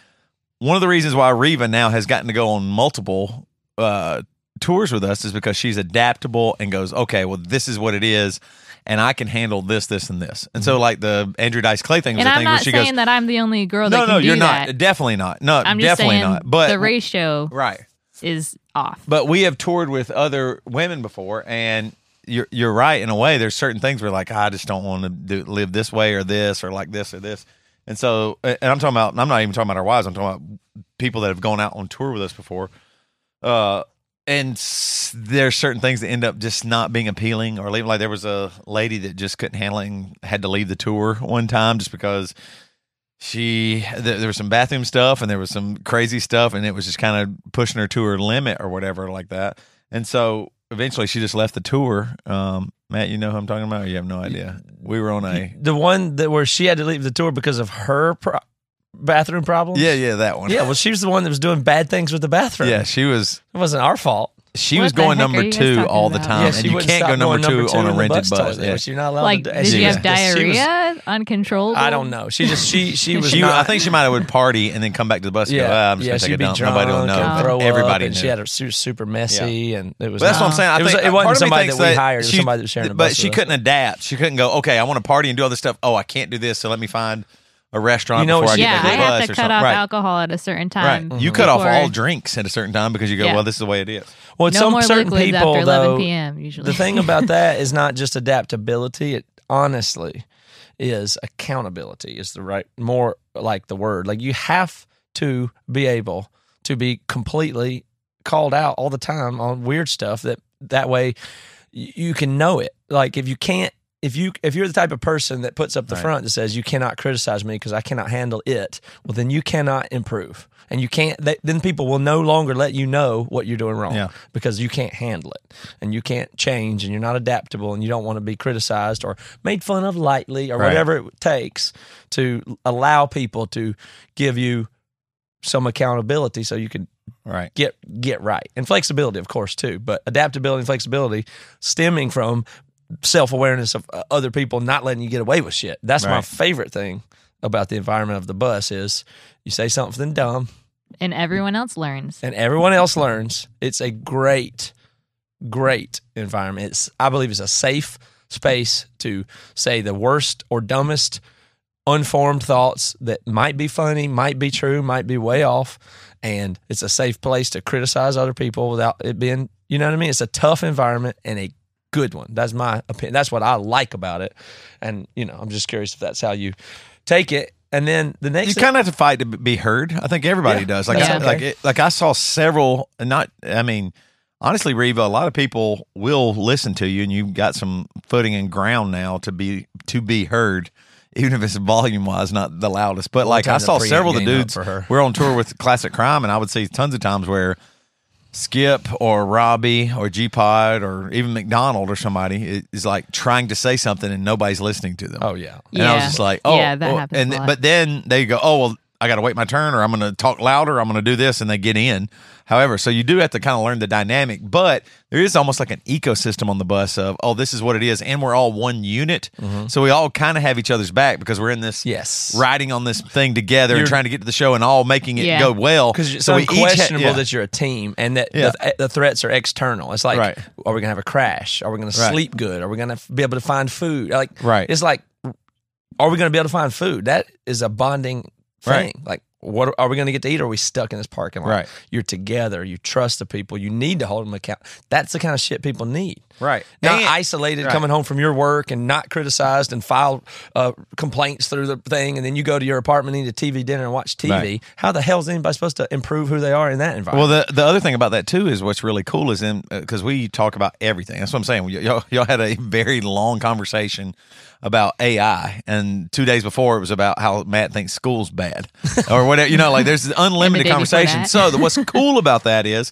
One of the reasons why Reva now has gotten to go on multiple uh, tours with us is because she's adaptable and goes, okay, well, this is what it is, and I can handle this, this, and this. And mm-hmm. so, like the Andrew Dice Clay thing was and a I'm thing where she goes. I'm not saying that I'm the only girl no, that can no, do that. No, no, you're not. Definitely not. No, I'm just definitely saying not. But the ratio right. is off. But we have toured with other women before, and you're you're right in a way. There's certain things we're like, I just don't want to do, live this way or this or like this or this. And so, and I'm talking about, I'm not even talking about our wives. I'm talking about people that have gone out on tour with us before. Uh, and s- there's certain things that end up just not being appealing or leaving. Like there was a lady that just couldn't handle it and had to leave the tour one time just because She th- there was some bathroom stuff and there was some crazy stuff, and it was just kind of pushing her to her limit or whatever like that. And so eventually she just left the tour. Um, Matt, you know who I'm talking about? Or you have no idea. We were on a the one that where she had to leave the tour because of her pro- bathroom problems. Yeah, yeah, that one. Yeah, well, she was the one that was doing bad things with the bathroom. Yeah, she was. It wasn't our fault. She what was going number two all the time, yeah, and you can't go number two, number two on a rented bus. bus yeah. You're not allowed like, to, did she have diarrhea? Was, uncontrollable? I don't know. She just she she was. She, not, I think she might have would party and then come back to the bus. And yeah, go, oh, I'm just yeah, gonna take a dump. Nobody will know. But everybody knew. She had her she was super messy, yeah. and it was. But that's not, what I'm saying. I it, was, think, it wasn't somebody that we hired. It was somebody that was sharing a bus. But she couldn't adapt. She couldn't go. Okay, I want to party and do all this stuff. Oh, I can't do this. So let me find a restaurant you know, before I yeah, get to the bus. Yeah, I have to cut off right. alcohol at a certain time. Right. You mm-hmm. cut off all drinks at a certain time because you go, yeah. well, this is the way it is. Well, no some more certain liquids people, after though, eleven p m usually. The thing about that is not just adaptability. It honestly is accountability is the right, more like the word. Like you have to be able to be completely called out all the time on weird stuff that that way you can know it. Like if you can't, If you if you're the type of person that puts up the right. front that says you cannot criticize me because I cannot handle it, well then you cannot improve, and you can't. They, then people will no longer let you know what you're doing wrong yeah. because you can't handle it, and you can't change, and you're not adaptable, and you don't want to be criticized or made fun of lightly or right. whatever it takes to allow people to give you some accountability so you can right. get get right, and flexibility of course too, but adaptability and flexibility stemming from self-awareness of other people not letting you get away with shit. That's right. My favorite thing about the environment of the bus is you say something dumb. And everyone else learns. And everyone else learns. It's a great, great environment. It's, I believe it's a safe space to say the worst or dumbest unformed thoughts that might be funny, might be true, might be way off. And it's a safe place to criticize other people without it being, you know what I mean? It's a tough environment and a good one. That's my opinion. That's what I like about it. And, you know, I'm just curious if that's how you take it. And then the next... You kind of have to fight to be heard. I think everybody yeah, does. Like, I, okay. like, it, like I saw several, not, I mean, honestly, Reva, a lot of people will listen to you, and you've got some footing and ground now to be to be heard, even if it's volume-wise not the loudest. But, like, I saw several of the dudes. We're on tour with Classic Crime, and I would see tons of times where Skip or Robbie or G-Pod or even McDonald or somebody is like trying to say something and nobody's listening to them. Oh, yeah. And yeah. I was just like, oh. Yeah, that oh. happens and a lot. But then they go, oh, well, I got to wait my turn, or I'm going to talk louder, I'm going to do this, and they get in. However, so you do have to kind of learn the dynamic, but there is almost like an ecosystem on the bus of, oh, this is what it is, and we're all one unit, mm-hmm. so we all kind of have each other's back because we're in this yes. riding on this thing together you're, and trying to get to the show and all making it yeah. go well. Because it's so unquestionable ha- yeah. that you're a team and that yeah. the, the threats are external. It's like, right. are we going to have a crash? Are we going right. to sleep good? Are we going to be able to find food? Like, right. It's like, are we going to be able to find food? That is a bonding thing. Right. Like, what are we going to get to eat? Or are we stuck in this parking lot? Right. You're together. You trust the people. You need to hold them accountable. That's the kind of shit people need. Right. Not and, isolated, right. coming home from your work and not criticized and file uh, complaints through the thing, and then you go to your apartment, eat a T V dinner, and watch T V. Right. How the hell is anybody supposed to improve who they are in that environment? Well, the, the other thing about that too is what's really cool is in because uh, we talk about everything. That's what I'm saying. Y- y'all, y'all had a very long conversation about A I, and two days before it was about how Matt thinks school's bad or whatever. You know, like there's unlimited conversation. So the, what's cool about that is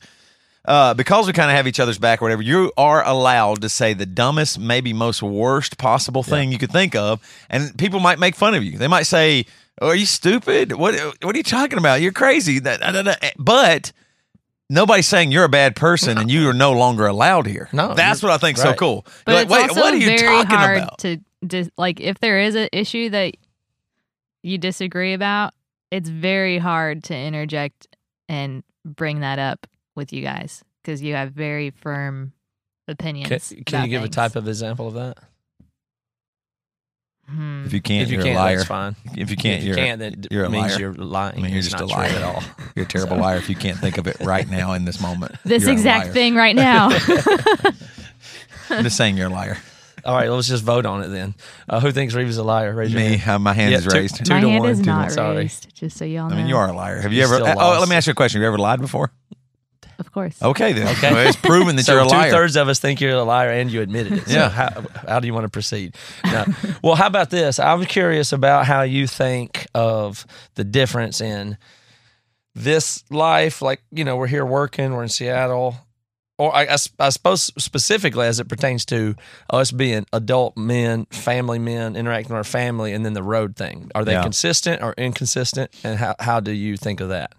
uh, because we kind of have each other's back or whatever, you are allowed to say the dumbest, maybe most worst possible thing yeah. you could think of, and people might make fun of you. They might say, oh, are you stupid? What What are you talking about? You're crazy. But nobody's saying you're a bad person and you are no longer allowed here. No, that's what I think is right. so cool. But like, it's wait, also what are you very talking hard about? To Dis, like if there is an issue that you disagree about, it's very hard to interject and bring that up with you guys because you have very firm opinions. Can, can you give things. A type of example of that? Hmm. If you can't, if you you're can't, a liar. That's fine. If you can't, if you you're, can't that you're a means liar. You're lying. I mean, you're it's just a liar at all. You're a terrible so. Liar if you can't think of it right now in this moment. This you're exact thing right now. I'm just saying you're a liar. All right, let's just vote on it then. Uh, who thinks Reeves is a liar? Raise your Me, hand. Uh, my hand yeah, is two, raised. Two my to hand one. Is two not one. Raised, sorry. Just so y'all know. I mean, you are a liar. Have I'm you ever? Uh, oh, let me ask you a question. Have you ever lied before? Of course. Okay, then. Okay. Well, it's proven that so you're a liar. Two-thirds of us think you're a liar and you admitted it. So yeah. How, how do you want to proceed? Now, well, how about this? I'm curious about how you think of the difference in this life. Like, you know, we're here working. We're in Seattle. Or I, I, I suppose specifically as it pertains to us being adult men, family men, interacting with our family, and then the road thing. Are they yeah. consistent or inconsistent? And how, how do you think of that?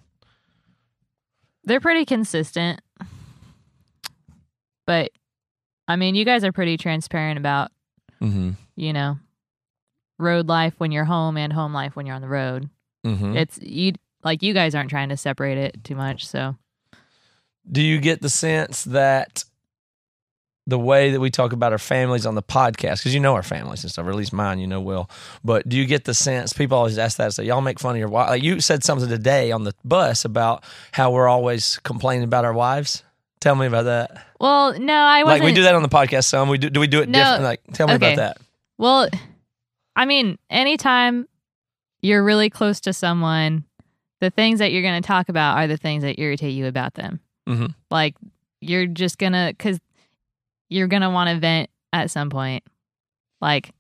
They're pretty consistent. But, I mean, you guys are pretty transparent about, mm-hmm. you know, road life when you're home and home life when you're on the road. Mm-hmm. It's you like you guys aren't trying to separate it too much. So, do you get the sense that the way that we talk about our families on the podcast, because you know our families and stuff, or at least mine, you know, well, but do you get the sense, people always ask that, so y'all make fun of your wife. Like you said something today on the bus about how we're always complaining about our wives. Tell me about that. Well, no, I wasn't. Like we do that on the podcast some. We do, do we do it no, different? Like, tell me okay. about that. Well, I mean, anytime you're really close to someone, the things that you're going to talk about are the things that irritate you about them. Mm-hmm. Like you're just going to, because you're going to want to vent at some point. Like,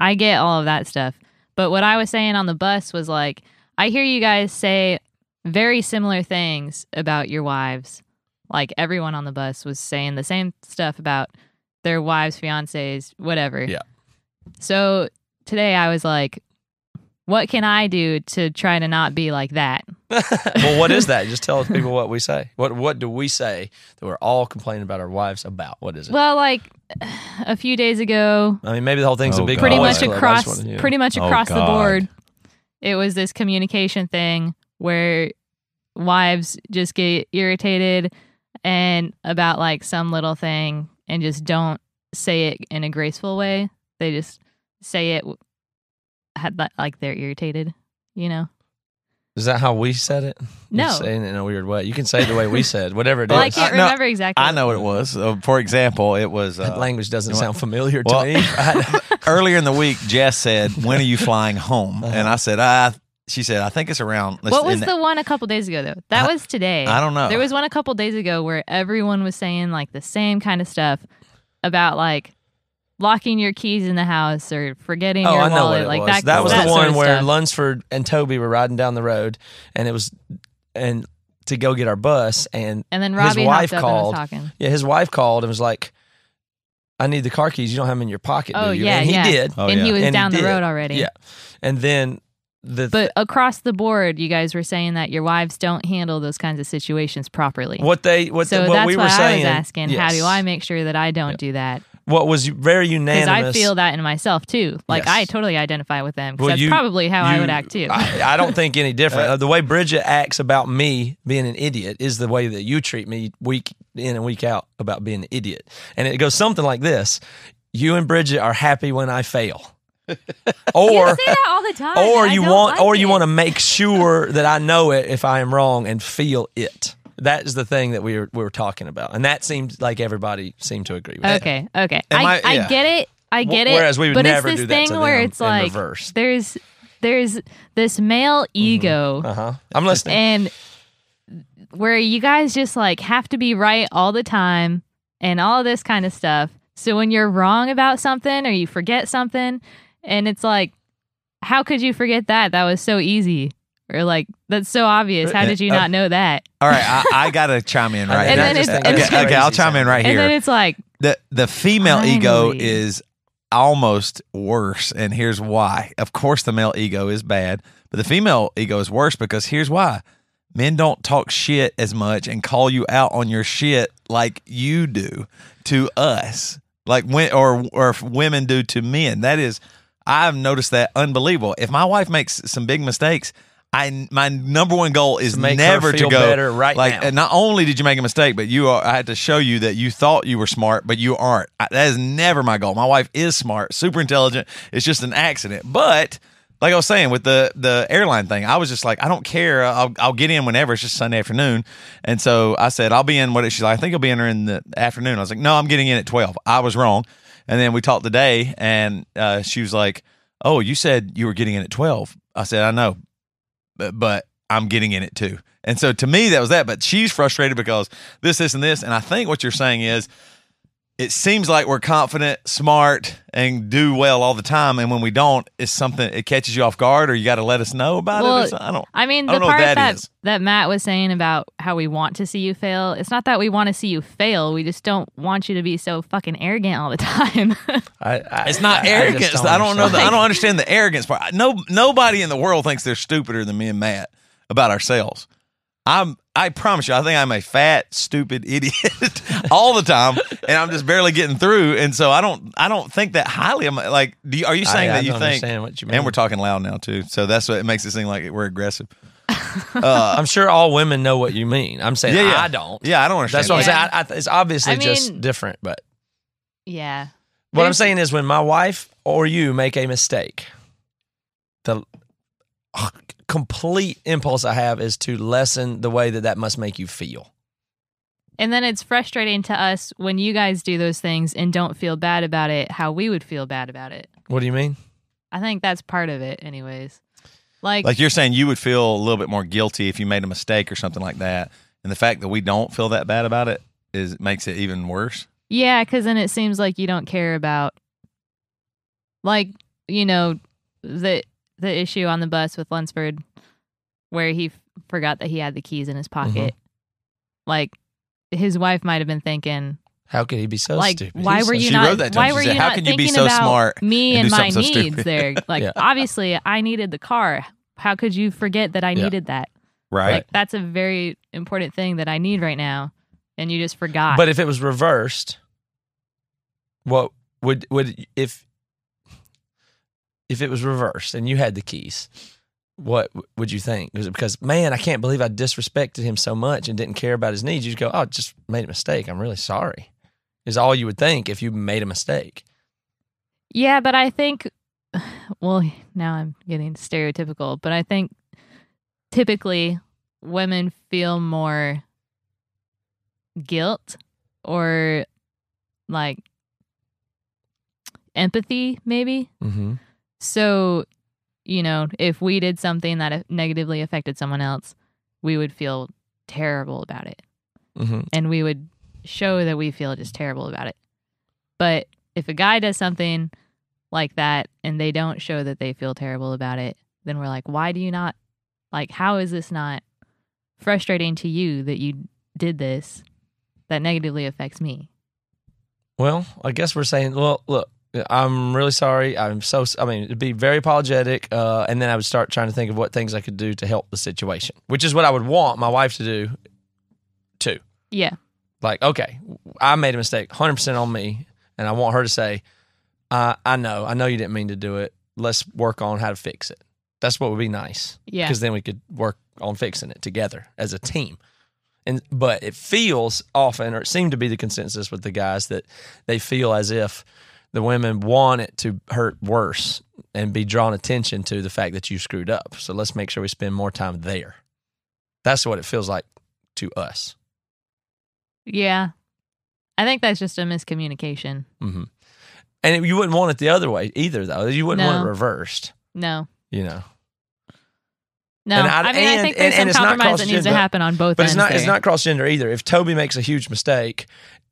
I get all of that stuff. But what I was saying on the bus was like, I hear you guys say very similar things about your wives. Like, everyone on the bus was saying the same stuff about their wives, fiancés, whatever. Yeah. So today I was like, what can I do to try to not be like that? Well, what is that? Just tell people what we say. What What do we say that we're all complaining about our wives about? What is it? Well, like a few days ago. I mean, maybe the whole thing's oh a big pretty much, across, wanted, yeah. pretty much across oh the board. It was this communication thing where wives just get irritated and about like some little thing and just don't say it in a graceful way. They just say it had like they're irritated, you know. Is that how we said it? No. You're saying it in a weird way. You can say it the way we said, whatever it well, is. I can't remember no, exactly. I know what it was. Uh, for example, it was... Uh, that language doesn't sound familiar to well, me. I, earlier in the week, Jess said, when are you flying home? Uh-huh. And I said, I... She said, I think it's around... What was the, the one a couple days ago, though? That I, was today. I don't know. There was one a couple days ago where everyone was saying, like, the same kind of stuff about, like... locking your keys in the house or forgetting oh, your I know wallet. What it like was. That, that was that the one sort of where stuff. Lunsford and Toby were riding down the road, and it was and to go get our bus, and and then Robbie his wife called. And was talking. Yeah, his wife called and was like, "I need the car keys. You don't have them in your pocket, oh, do you?" Yeah, and he yeah. did, oh, and yeah. he was and down he the road already. Yeah, and then the th- but across the board, you guys were saying that your wives don't handle those kinds of situations properly. What they what so the, what that's we were what saying, I was asking. Yes. How do I make sure that I don't yeah. do that? What was very unanimous... Because I feel that in myself, too. Like, yes. I totally identify with them, because well, that's you, probably how you, I would act, too. I, I don't think any different. Uh, the way Bridget acts about me being an idiot is the way that you treat me week in and week out about being an idiot. And it goes something like this. You and Bridget are happy when I fail. Or you say that all the time. Or you want, like or you want to make sure that I know it if I am wrong and feel it. That is the thing that we were we were talking about, and that seemed like everybody seemed to agree with. Okay, that. okay, I, I, yeah. I get it, I get w- it. Whereas we would but never do that. But it's this thing where it's like reverse. there's there's this male ego. Mm-hmm. Uh huh. I'm listening, and where you guys just like have to be right all the time and all this kind of stuff. So when you're wrong about something or you forget something, and it's like, how could you forget that? That was so easy. Or like, that's so obvious. How did you not know that? All right, I, I gotta chime in right here. Okay, okay, I'll chime in right here. And then it's like the the female finally. ego is almost worse, and here's why. Of course, the male ego is bad, but the female ego is worse because here's why: men don't talk shit as much and call you out on your shit like you do to us, like when or or women do to men. That is, I've noticed that unbelievable. If my wife makes some big mistakes. I my number one goal is to make never her feel to go better right like. Now. And not only did you make a mistake, but you are, I had to show you that you thought you were smart, but you aren't. I, that is never my goal. My wife is smart, super intelligent. It's just an accident. But like I was saying with the the airline thing, I was just like, I don't care. I'll I'll get in whenever. It's just Sunday afternoon, and so I said I'll be in. What she's like, I think I'll be in her in the afternoon. I was like, no, I'm getting in at twelve. I was wrong. And then we talked today, and uh, she was like, oh, you said you were getting in at twelve. I said, I know. But, but I'm getting in it too. And so to me, that was that. But she's frustrated because this, this, and this. And I think what you're saying is it seems like we're confident, smart, and do well all the time. And when we don't, it's something, it catches you off guard or you got to let us know about well, it. I don't I mean, I don't the know part that, that, that Matt was saying about how we want to see you fail, it's not that we want to see you fail. We just don't want you to be so fucking arrogant all the time. I, I, it's not I, arrogance. I, I don't know. The, I don't understand the arrogance part. No, nobody in the world thinks they're stupider than me and Matt about ourselves. I'm I promise you, I think I'm a fat, stupid idiot all the time, and I'm just barely getting through. And so I don't, I don't think that highly. I'm like, do you, are you saying I, that I you don't think? Understand what you mean. And we're talking loud now too, so that's what it makes it seem like we're aggressive. Uh, I'm sure all women know what you mean. I'm saying yeah, yeah. I don't. Yeah, I don't understand. That's what yeah. I'm saying. I, I, it's obviously I mean, just different, but yeah. What I'm saying is, when my wife or you make a mistake, the uh, complete impulse I have is to lessen the way that that must make you feel. And then it's frustrating to us when you guys do those things and don't feel bad about it, how we would feel bad about it. What do you mean? I think that's part of it anyways. Like, like you're saying you would feel a little bit more guilty if you made a mistake or something like that. And the fact that we don't feel that bad about it is makes it even worse. Yeah, because then it seems like you don't care about, like, you know, the the issue on the bus with Lunsford where he f- forgot that he had the keys in his pocket. Mm-hmm. Like, his wife might have been thinking, how could he be so like, stupid? Why were you she not, why she were said, you how not can thinking you be so about smart me and, and my so needs stupid? There? Like, yeah. Obviously, I needed the car. How could you forget that I yeah. needed that? Right. Like, that's a very important thing that I need right now, and you just forgot. But if it was reversed... What would would if if it was reversed and you had the keys? What would you think? Was it because, man, I can't believe I disrespected him so much and didn't care about his needs? You just go, oh, just made a mistake. I'm really sorry. Is all you would think if you made a mistake. Yeah, but I think, well, now I'm getting stereotypical, but I think typically women feel more guilt or like. Empathy, maybe. Mm-hmm. So, you know, if we did something that negatively affected someone else, we would feel terrible about it. Mm-hmm. And we would show that we feel just terrible about it. But if a guy does something like that and they don't show that they feel terrible about it, then we're like, why do you not, like, how is this not frustrating to you that you did this that negatively affects me? Well, I guess we're saying, well, look, I'm really sorry. I'm so, I mean, it'd be very apologetic. Uh, and then I would start trying to think of what things I could do to help the situation, which is what I would want my wife to do too. Yeah. Like, okay, I made a mistake, one hundred percent on me. And I want her to say, uh, I know, I know you didn't mean to do it. Let's work on how to fix it. That's what would be nice. Yeah. Because then we could work on fixing it together as a team. And but it feels often, or it seemed to be the consensus with the guys, that they feel as if the women want it to hurt worse and be drawn attention to the fact that you screwed up. So let's make sure we spend more time there. That's what it feels like to us. Yeah. I think that's just a miscommunication. Mm-hmm. And you wouldn't want it the other way either, though. You wouldn't no. want it reversed. No. You know. No. And I, I mean, and, I think there's and, and some compromise that needs to happen on both but ends. But it's not, it's not cross-gender either. If Toby makes a huge mistake,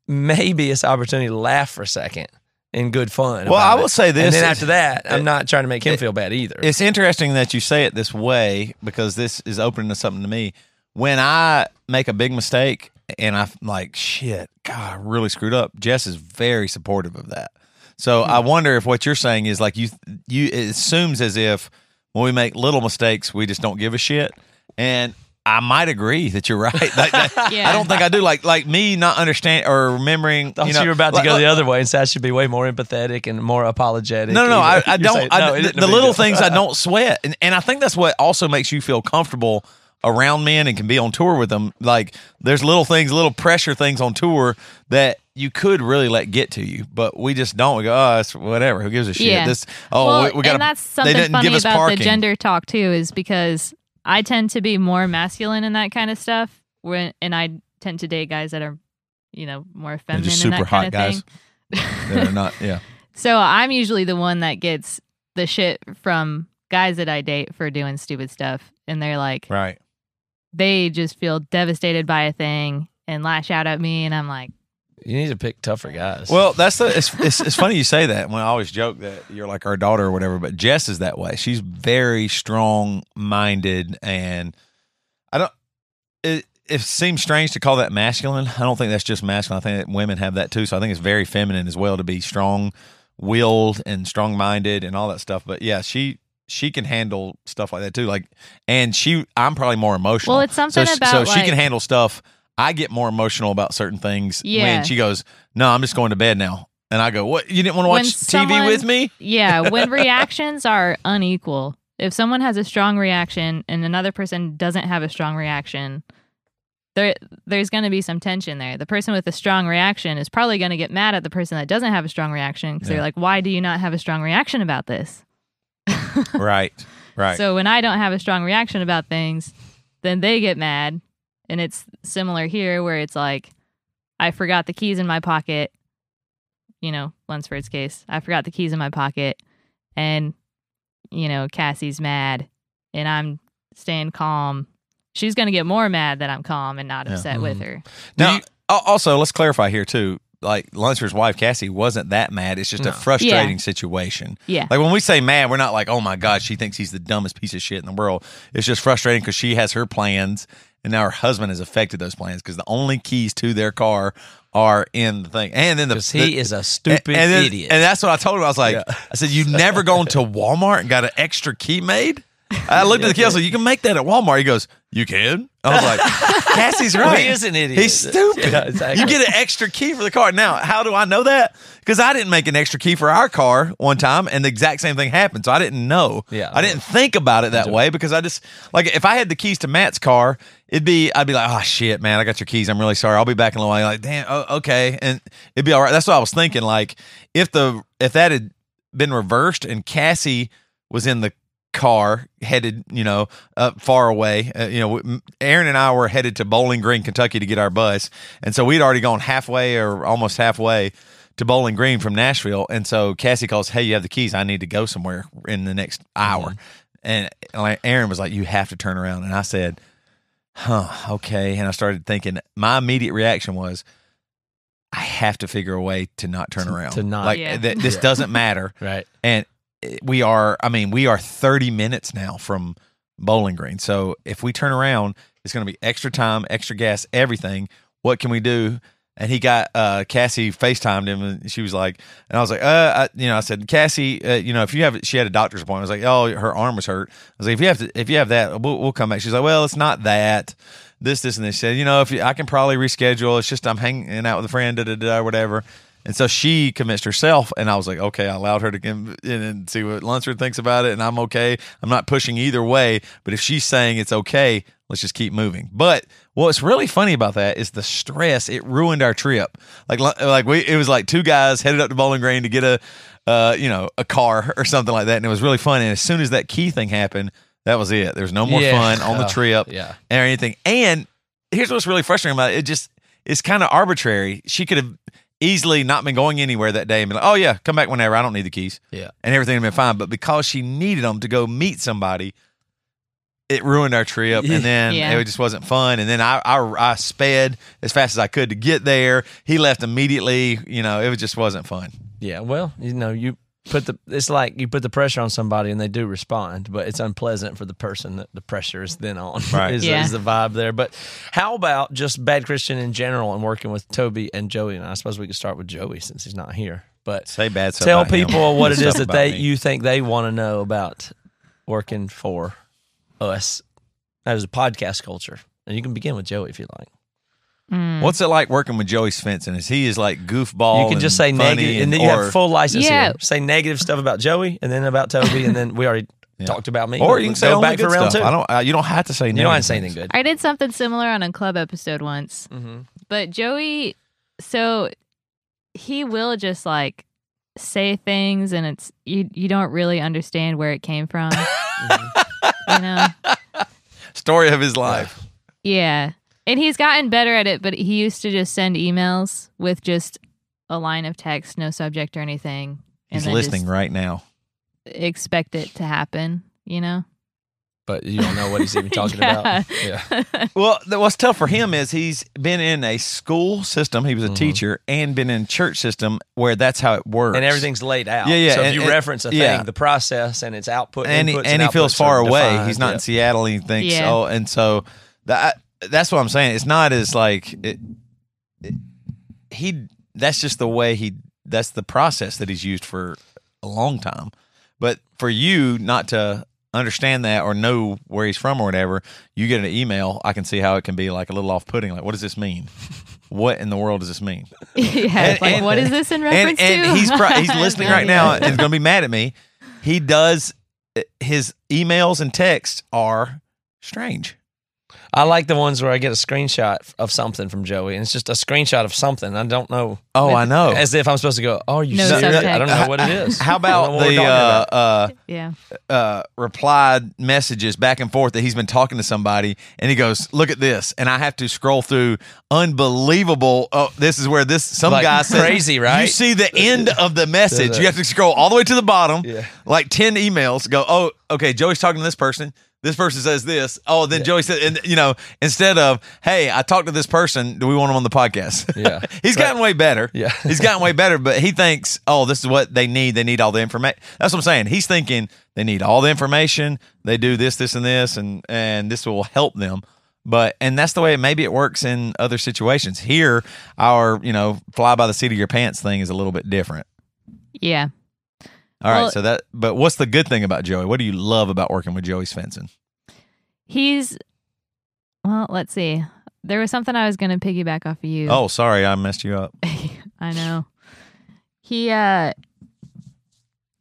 maybe it's an opportunity to laugh for a second. In good fun. Well, I will it. say this. And then after that, it, I'm not trying to make him it, feel bad either. It's interesting that you say it this way because this is opening to something to me. When I make a big mistake and I'm like, shit, God, I really screwed up, Jess is very supportive of that. So mm-hmm. I wonder if what you're saying is like you, you, it assumes as if when we make little mistakes, we just don't give a shit. And I might agree that you're right. Like that, yeah. I don't think I do. Like like me not understanding or remembering. Thought you, know, you were about to like, go the other way and say I should be way more empathetic and more apologetic. No, no, no I, I don't. Saying, I, no, the little things I don't sweat. And, and I think that's what also makes you feel comfortable around men and can be on tour with them. Like there's little things, little pressure things on tour that you could really let get to you, but we just don't. We go, oh, it's whatever. Who gives a shit? Yeah. This, oh, well, we, we got. And that's something they funny give us about parking. The gender talk too, is because I tend to be more masculine in that kind of stuff, when, and I tend to date guys that are, you know, more feminine. They're just super and that hot kind of guys. Thing. They're not, yeah. So I'm usually the one that gets the shit from guys that I date for doing stupid stuff, and they're like, right. They just feel devastated by a thing and lash out at me, and I'm like, you need to pick tougher guys. Well, that's the. It's, it's, it's funny you say that. When I always joke that you're like our daughter or whatever, but Jess is that way. She's very strong-minded, and I don't. It, it seems strange to call that masculine. I don't think that's just masculine. I think that women have that too. So I think it's very feminine as well to be strong-willed and strong-minded and all that stuff. But yeah, she she can handle stuff like that too. Like, and she, I'm probably more emotional. Well, it's something so, about so like, she can handle stuff. I get more emotional about certain things. Yeah. When she goes, no, I'm just going to bed now. And I go, what? You didn't want to watch someone, T V with me? Yeah. When reactions are unequal, if someone has a strong reaction and another person doesn't have a strong reaction, there, there's going to be some tension there. The person with a strong reaction is probably going to get mad at the person that doesn't have a strong reaction because yeah. they're like, why do you not have a strong reaction about this? Right. Right. So when I don't have a strong reaction about things, then they get mad. And it's similar here where it's like, I forgot the keys in my pocket. You know, Lunsford's case, I forgot the keys in my pocket and, you know, Cassie's mad and I'm staying calm. She's going to get more mad that I'm calm and not upset yeah. mm-hmm. with her. Now, you, also, let's clarify here, too. Like, Lunsford's wife, Cassie, wasn't that mad. It's just no. a frustrating yeah. situation. Yeah. Like, when we say mad, we're not like, oh, my God, she thinks he's the dumbest piece of shit in the world. It's just frustrating because she has her plans, and now her husband has affected those plans because the only keys to their car are in the thing. And then the he the, is a stupid and, and then, idiot. And that's what I told him. I was like, yeah. I said, you've never gone to Walmart and got an extra key made? I looked at the kid, I was like, you can make that at Walmart. He goes, you can? I was like, Cassie's right. Well, he is an idiot. He's stupid. Yeah, exactly. You get an extra key for the car. Now, how do I know that? Because I didn't make an extra key for our car one time, and the exact same thing happened, so I didn't know. Yeah, I, I didn't think about it that way because I just, like, if I had the keys to Matt's car, it'd be, I'd be like, oh, shit, man, I got your keys. I'm really sorry. I'll be back in a while. Like, damn, oh, okay. And it'd be all right. That's what I was thinking. Like, if the if that had been reversed and Cassie was in the car headed, you know, up uh, far away. Uh, you know, Aaron and I were headed to Bowling Green, Kentucky to get our bus. And so we'd already gone halfway or almost halfway to Bowling Green from Nashville. And so Cassie calls, hey, you have the keys. I need to go somewhere in the next hour. And Aaron was like, you have to turn around. And I said, huh, okay. And I started thinking, my immediate reaction was, I have to figure a way to not turn around. To not. Like, yeah. th- this yeah. doesn't matter. Right. And we are, I mean, we are thirty minutes now from Bowling Green. So if we turn around, it's going to be extra time, extra gas, everything. What can we do? And he got, uh, Cassie FaceTimed him and she was like, and I was like, uh, I, you know, I said, Cassie, uh, you know, if you have, she had a doctor's appointment. I was like, oh, her arm was hurt. I was like, if you have to, if you have that, we'll, we'll come back. She's like, well, it's not that. This, this, and this. She said, you know, if you, I can probably reschedule. It's just I'm hanging out with a friend, da da da, whatever. And so she convinced herself, and I was like, okay, I allowed her to come in and see what Lunsford thinks about it, and I'm okay. I'm not pushing either way, but if she's saying it's okay, let's just keep moving. But what's really funny about that is the stress. It ruined our trip. Like, like we, it was like two guys headed up to Bowling Green to get a, uh, you know, a car or something like that, and it was really fun. And as soon as that key thing happened, that was it. There was no more yeah. fun on the trip uh, yeah. or anything. And here's what's really frustrating about it. It just, it's kind of arbitrary. She could have easily not been going anywhere that day and be like, oh, yeah, come back whenever. I don't need the keys. Yeah. And everything would have been fine. But because she needed them to go meet somebody, it ruined our trip. And then yeah. it just wasn't fun. And then I, I I sped as fast as I could to get there. He left immediately. You know, it just wasn't fun. Yeah. Well, you know, you put the, it's like you put the pressure on somebody and they do respond, but it's unpleasant for the person that the pressure is then on. Right. is, yeah. is the vibe there. But how about just Bad Christian in general and working with Toby and Joey? And I suppose we could start with Joey since he's not here. But say bad stuff tell people him. What it is that they me. You think they want to know about working for us as a podcast culture. And you can begin with Joey if you like. Mm. What's it like working with Joey Svensson? Is he is like goofball? You can just say negative, and, and then you or, have full license yeah. here. Say negative stuff about Joey, and then about Toby, and then we already yeah. talked about me. Or you can say back for round two. I don't. Uh, you don't have to say. You don't have to say anything good. I did something similar on a club episode once, mm-hmm. but Joey, so he will just like say things, and it's you. You don't really understand where it came from. mm-hmm. You know, story of his life. Yeah. And he's gotten better at it, but he used to just send emails with just a line of text, no subject or anything. He's listening right now. Expect it to happen, you know? But you don't know what he's even talking yeah. about. Yeah. Well, what's tough for him is he's been in a school system. He was a mm-hmm. teacher and been in church system where that's how it works. And everything's laid out. Yeah, yeah. So and, if you and, reference a thing, yeah. the process and its output. And, inputs, he, and, and he feels far away. Defined. He's not yeah. in Seattle. He thinks, yeah. oh, and so that. That's what I'm saying. It's not as like it, it, he. That's just the way he. That's the process that he's used for a long time. But for you not to understand that or know where he's from or whatever, you get an email, I can see how it can be like a little off-putting. Like, what does this mean? What in the world does this mean? Yeah, and, like, and, what is this in reference and, to? And he's, pro- he's listening right now and is going to be mad at me. He does, his emails and texts are strange. I like the ones where I get a screenshot of something from Joey, and it's just a screenshot of something. I don't know. Oh, I know. As if I'm supposed to go, oh, you no suck. I don't know what it is. How about the uh, uh, yeah. uh, replied messages back and forth that he's been talking to somebody, and he goes, look at this, and I have to scroll through unbelievable. Oh, this is where this, some like, guy says. Crazy, right? You see the end of the message. You have to scroll all the way to the bottom, yeah. like ten emails, go, oh, okay, Joey's talking to this person. This person says this. Oh, then yeah. Joey said, and, you know, instead of, hey, I talked to this person. Do we want him on the podcast? Yeah. He's right. gotten way better. Yeah. He's gotten way better, but he thinks, oh, this is what they need. They need all the information. That's what I'm saying. He's thinking they need all the information. They do this, this, and this, and, and this will help them. But, and that's the way maybe it works in other situations. Here, our, you know, fly by the seat of your pants thing is a little bit different. Yeah. All right, well, so that, but what's the good thing about Joey? What do you love about working with Joey Svensson? He's, well, let's see. There was something I was going to piggyback off of you. Oh, sorry, I messed you up. I know. He, uh,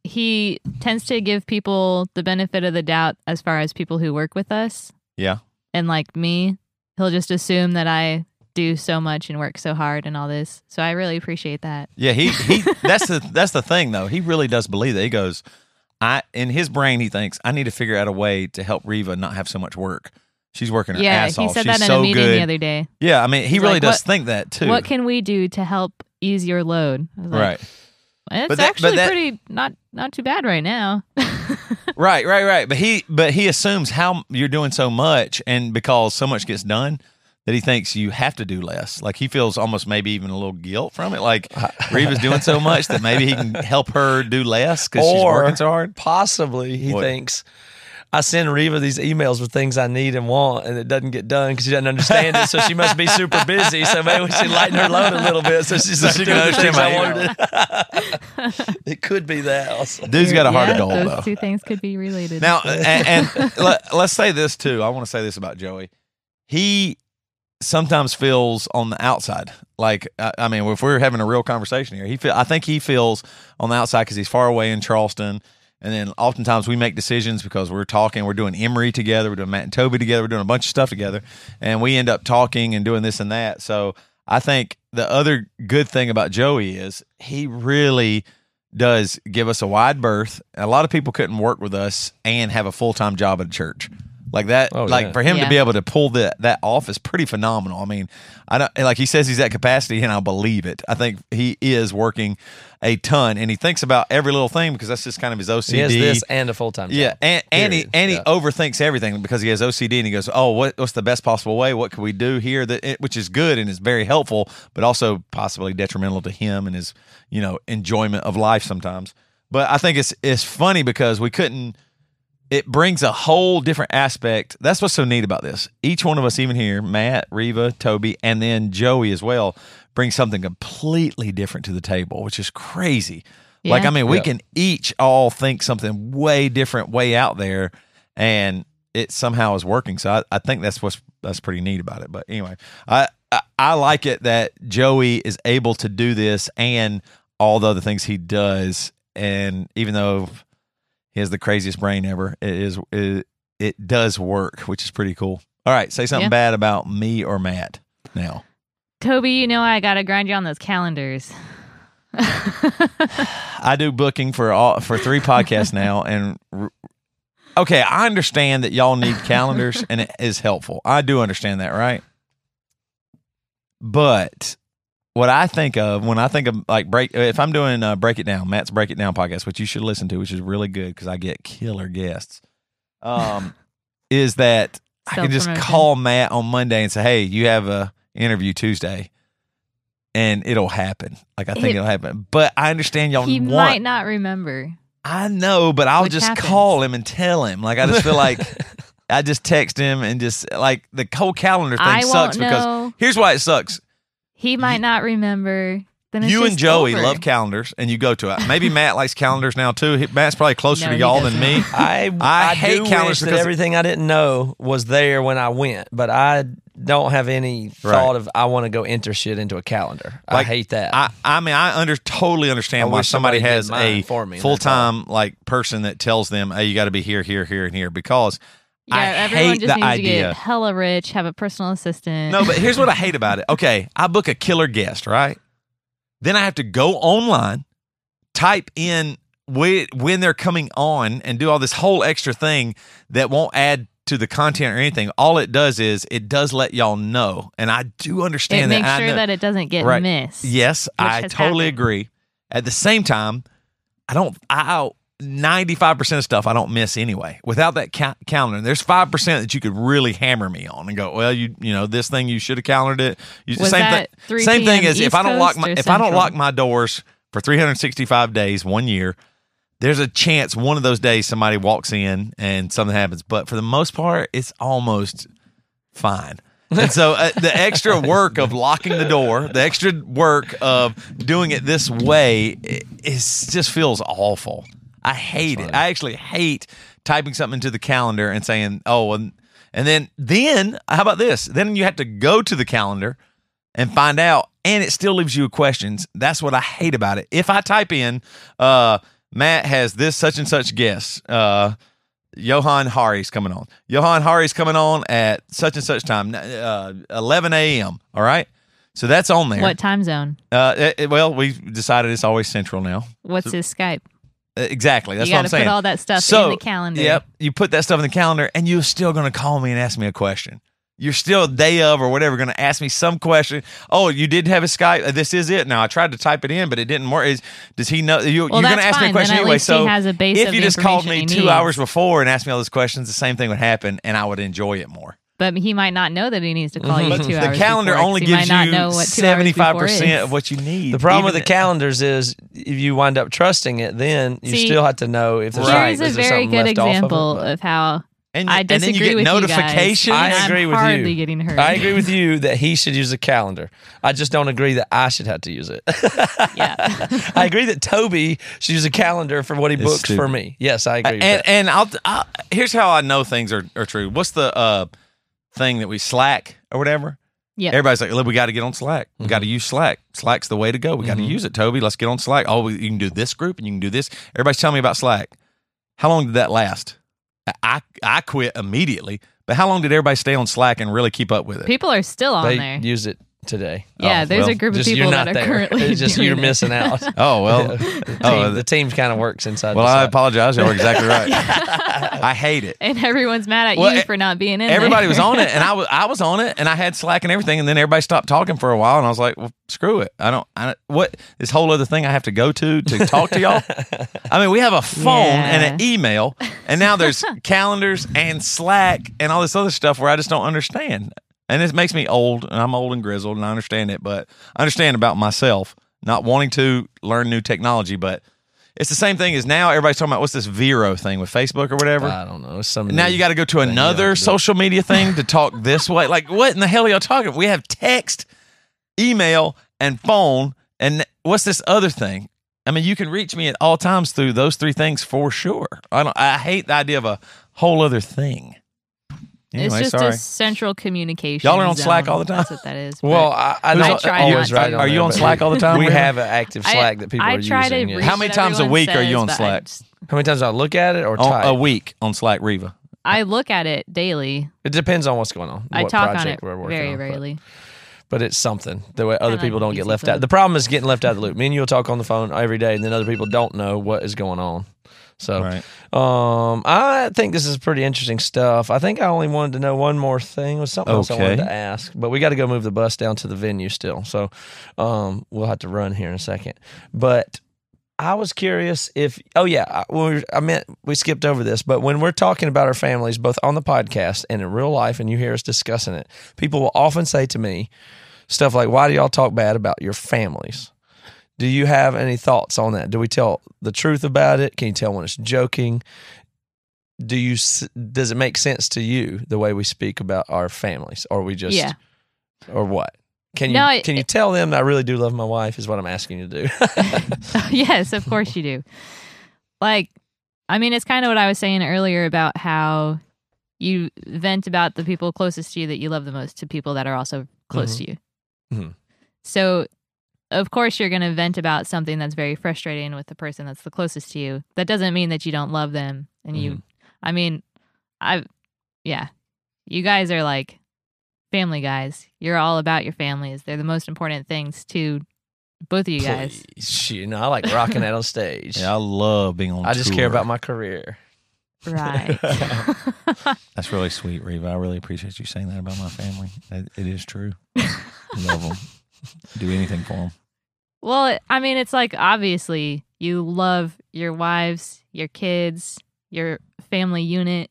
he tends to give people the benefit of the doubt as far as people who work with us. Yeah. And like me, he'll just assume that I do so much and work so hard and all this. So I really appreciate that. Yeah, he, he that's the that's the thing though. He really does believe that. He goes, I in his brain he thinks, I need to figure out a way to help Reva not have so much work. She's working her yeah, ass off. Yeah, he said She's that in so a meeting good. the other day. Yeah, I mean, he He's really like, does what, think that too. What can we do to help ease your load? I was like, right. It's but that, actually but that, pretty not not too bad right now. right, right, right. But he but he assumes how you're doing so much, and because so much gets done, that he thinks you have to do less. Like he feels almost maybe even a little guilt from it. Like Reva's doing so much that maybe he can help her do less because she's working so hard. Possibly he what? thinks I send Reva these emails with things I need and want, and it doesn't get done because she doesn't understand it. So she must be super busy. So maybe we should lighten her load a little bit so she's so like, she can understand my order. It could be that. Also. Dude's got a heart yeah, of gold those though. Those two things could be related. Now, and, and let, let's say this too. I want to say this about Joey. He sometimes feels on the outside. Like, I, I mean, if we're having a real conversation here, he feel, I think he feels on the outside because he's far away in Charleston. And then oftentimes we make decisions because we're talking, we're doing Emery together, we're doing Matt and Toby together, we're doing a bunch of stuff together. And we end up talking and doing this and that. So I think the other good thing about Joey is he really does give us a wide berth. A lot of people couldn't work with us and have a full-time job at a church. Like that, oh, like yeah. for him yeah. to be able to pull that that off is pretty phenomenal. I mean, I don't like he says he's at capacity, and I believe it. I think he is working a ton, and he thinks about every little thing because that's just kind of his O C D. He has this and a full time job. Yeah, and, and he and he yeah. overthinks everything because he has O C D, and he goes, "Oh, what, what's the best possible way? What can we do here?" That it, which is good and is very helpful, but also possibly detrimental to him and his you know enjoyment of life sometimes. But I think it's it's funny because we couldn't. It brings a whole different aspect. That's what's so neat about this. Each one of us, even here, Matt, Reva, Toby, and then Joey as well, brings something completely different to the table, which is crazy. Yeah. Like, I mean, we yeah. can each all think something way different, way out there, and it somehow is working. So I, I think that's what's that's pretty neat about it. But anyway, I, I I like it that Joey is able to do this and all the other things he does, and even though he has the craziest brain ever. It is it, it does work, which is pretty cool. All right, say something yeah. bad about me or Matt now. Toby, you know I gotta grind you on those calendars. I do booking for all for three podcasts now, and okay, I understand that y'all need calendars, and it is helpful. I do understand that, right? But what I think of when I think of like break, if I'm doing uh, Break It Down, Matt's Break It Down podcast, which you should listen to, which is really good because I get killer guests, um, is that I can just call Matt on Monday and say, hey, you have a interview Tuesday, and it'll happen. Like I think it, it'll happen. But I understand y'all he want. He might not remember. I know, but I'll just happens. call him and tell him. Like I just feel like I just text him and just like the whole calendar thing I sucks because know. here's why it sucks. He might not remember. then it's you just and Joey over. Love calendars, and you go to it. Maybe Matt likes calendars now too. Matt's probably closer no, to y'all than me. I I, I hate do calendars wish because that everything I didn't know was there when I went, but I don't have any thought right. of I want to go enter shit into a calendar. Like, I hate that. I, I mean, I under totally understand I why somebody, somebody has a full time like person that tells them, "Hey, you got to be here, here, here, and here," because. Yeah, I everyone hate just the needs idea. To get hella rich, have a personal assistant. No, but here's what I hate about it. Okay, I book a killer guest, right? Then I have to go online, type in when they're coming on, and do all this whole extra thing that won't add to the content or anything. All it does is it does let y'all know, and I do understand it that. Make sure that it doesn't get right. missed. Yes, I totally happened. agree. At the same time, I don't. I. ninety-five percent of stuff I don't miss anyway. Without that ca- calendar, there's five percent that you could really hammer me on and go, well, you you know, this thing you should have calendared it. You, Was same that thing, three same thing is if I don't lock my if I don't lock my doors for three hundred sixty-five days one year, there's a chance one of those days somebody walks in and something happens. But for the most part, it's almost fine. And so uh, the extra work of locking the door, the extra work of doing it this way, it, it just feels awful. I hate it. I actually hate typing something into the calendar and saying, oh, and, and then, then how about this? Then you have to go to the calendar and find out, and it still leaves you with questions. That's what I hate about it. If I type in, uh, Matt has this such and such guest, uh, Johan Hari's coming on. Johan Hari's coming on at such and such time, uh, eleven a.m., all right? So that's on there. What time zone? Uh, it, it, well, we decided it's always central now. What's so, his Skype? Exactly. That's what I'm saying. You got to put all that stuff so, in the calendar. Yep. You put that stuff in the calendar, and you're still going to call me and ask me a question. You're still day of or whatever going to ask me some question. Oh, you did have a Skype. This is it. Now I tried to type it in, but it didn't work. Is, does he know? You, well, you're going to ask fine. me a question anyway. So if you just called me two needs. hours before and asked me all those questions, the same thing would happen, and I would enjoy it more. But he might not know that he needs to call mm-hmm. you two the hours. The calendar before, only gives you seventy-five percent of what you need. The problem Even with the it, calendars is if you wind up trusting it, then you see, still have to know if there's right. Here's a very good example of, it, of how and, I disagree with you guys. And then you get notifications. I agree with you. I'm hardly getting hurt. I agree with you that he should use a calendar. I just don't agree that I should have to use it. Yeah. I agree that Toby should use a calendar for what he it's books stupid. for me. Yes, I agree with and, that. And I'll, I'll, here's how I know things are, are true. What's the... Uh, thing that we Slack or whatever. Yeah. Everybody's like, look, we got to get on Slack. We mm-hmm. got to use Slack. Slack's the way to go. We got to mm-hmm. use it, Toby. Let's get on Slack. Oh, we, you can do this group and you can do this. Everybody's telling me about Slack. How long did that last? I I quit immediately, but how long did everybody stay on Slack and really keep up with it? People are still on they there. Use it today. Yeah, oh, there's well, a group of people that are there. currently It's just doing you're it. missing out. Oh, well. Oh, the team kind of works inside Well, I apologize. You're exactly right. I hate it. And everyone's mad at well, you for not being in everybody there. Everybody was on it, and I was, I was on it, and I had Slack and everything, and then everybody stopped talking for a while, and I was like, well, screw it. I don't, I don't what, this whole other thing I have to go to to talk to y'all? I mean, we have a phone yeah. and an email, and now there's calendars and Slack and all this other stuff where I just don't understand. And it makes me old, and I'm old and grizzled, and I understand it, but I understand about myself not wanting to learn new technology, but it's the same thing as now everybody's talking about what's this Vero thing with Facebook or whatever. I don't know. Some now you got to go to another social media thing to talk this way. Like, what in the hell are y'all talking about? We have text, email, and phone, and what's this other thing? I mean, you can reach me at all times through those three things for sure. I don't. I hate the idea of a whole other thing. Anyway, it's just sorry. a central communication. Y'all are on zone. Slack all the time. That's what that is. Well, I, I, I try always right. Are you on Slack all the time? We have an active Slack I, that people I are try using. To reach How many times a week says, are you on Slack? Just, How many times do I look at it or type? A week on Slack, Reva. I look at it daily. It depends on what's going on. I what talk on it we're very on, rarely. But. But it's something the way other people don't get left out. The problem is getting left out of the loop. Me and you will talk on the phone every day, and then other people don't know what is going on. So right. um, I think this is pretty interesting stuff. I think I only wanted to know one more thing. Was something okay. else I wanted to ask. But we got to go move the bus down to the venue still. So um, we'll have to run here in a second. But I was curious if – oh, yeah. I, I meant we skipped over this. But when we're talking about our families, both on the podcast and in real life, and you hear us discussing it, people will often say to me stuff like, why do y'all talk bad about your families? Do you have any thoughts on that? Do we tell the truth about it? Can you tell when it's joking? Do you does it make sense to you the way we speak about our families, or we just yeah. or what? Can you no, it, can you tell them I really do love my wife is what I'm asking you to do? Yes, of course you do. Like, I mean, it's kind of what I was saying earlier about how you vent about the people closest to you that you love the most to people that are also close mm-hmm. to you. Mm-hmm. So, of course, you're going to vent about something that's very frustrating with the person that's the closest to you. That doesn't mean that you don't love them. And mm-hmm. you, I mean, I, yeah, you guys are like family guys. You're all about your families. They're the most important things to both of you guys. Please. You know, I like rocking that on stage. Yeah, I love being on I tour. Just care about my career. Right. That's really sweet, Reva. I really appreciate you saying that about my family. It, it is true. Love them. Do anything for them. Well, I mean, it's like, obviously, you love your wives, your kids, your family unit.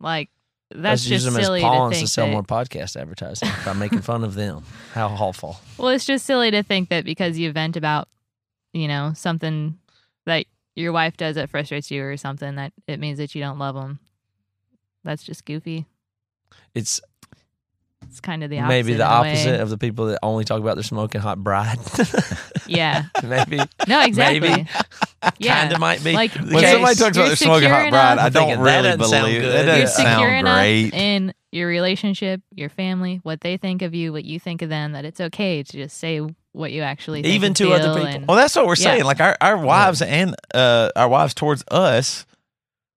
Like, That's Let's just use them silly as pawns to, think to sell that, more podcast advertising by making fun of them. How awful. Well, it's just silly to think that because you vent about, you know, something that your wife does that frustrates you or something, that it means that you don't love them. That's just goofy. It's it's kind of the opposite. Maybe the opposite of the people that only talk about their smoking hot bride. Yeah. Maybe. No, exactly. Maybe. Yeah. Kind of might be. Like, when somebody talks about their smoking hot bride, I don't really believe it. It doesn't sound great. In your relationship, your family, what they think of you, what you think of them, that it's okay to just say what you actually think. Even to other people. And, well, that's what we're yeah. saying. Like, our, our wives yeah. and uh, our wives towards us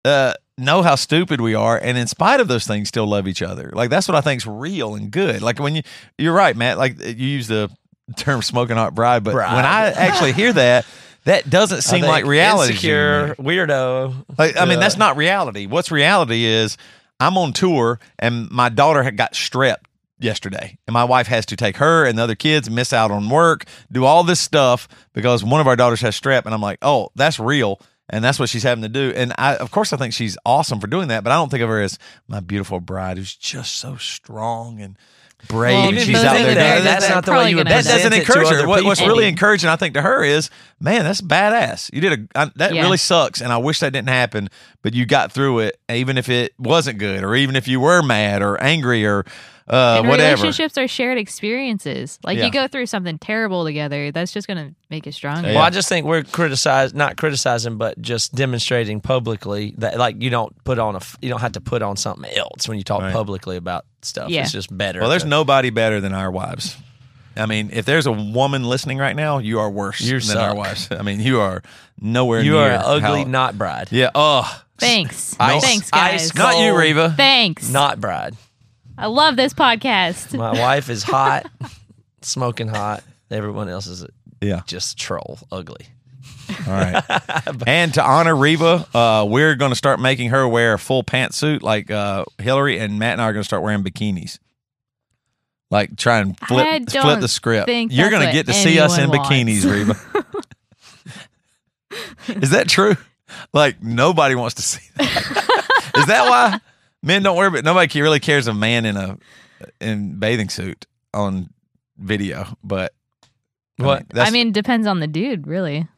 uh, know how stupid we are, and in spite of those things, still love each other. Like, that's what I think is real and good. Like, when you, you're right, Matt. Like, you use the term smoking hot bride, but bride. When I actually hear that, that doesn't seem like reality. Insecure, weirdo. Like, I mean, that's not reality. What's reality is I'm on tour and my daughter had got strep yesterday. And my wife has to take her and the other kids, miss out on work, do all this stuff because one of our daughters has strep. And I'm like, oh, that's real. And that's what she's having to do. And, I, of course, I think she's awesome for doing that. But I don't think of her as my beautiful bride who's just so strong and brave. Well, and she's out there. That, that's not the way you would present it to other people. That doesn't encourage her. What, what's really encouraging, I think, to her is, man, that's badass. You did a I, that yeah. really sucks, and I wish that didn't happen. But you got through it, even if it wasn't good, or even if you were mad or angry or uh, and whatever. Relationships are shared experiences. Like yeah. you go through something terrible together, that's just going to make it stronger. Yeah. Well, I just think we're criticized, not criticizing, but just demonstrating publicly that, like, you don't put on a, you don't have to put on something else when you talk right. publicly about stuff. Yeah. It's just better. Well, there's to, nobody better than our wives. I mean, if there's a woman listening right now, you are worse you than suck. Our wives. I mean, you are nowhere you near. You are an ugly, how, not bride. Yeah. Oh. Thanks. Ice, Thanks, guys. Ice not you, Reva. Thanks. Not bride. I love this podcast. My wife is hot, smoking hot. Everyone else is yeah. just troll, ugly. All right. And to honor Reva, uh, we're going to start making her wear a full pantsuit. Like uh, Hillary and Matt and I are going to start wearing bikinis. Like, try and flip, flip the script. You're going to get to see us in wants. bikinis, Reva. Is that true? Like, nobody wants to see that. Is that why men don't wear, but nobody really cares a man in a in bathing suit on video? But what? I mean, I mean depends on the dude, really.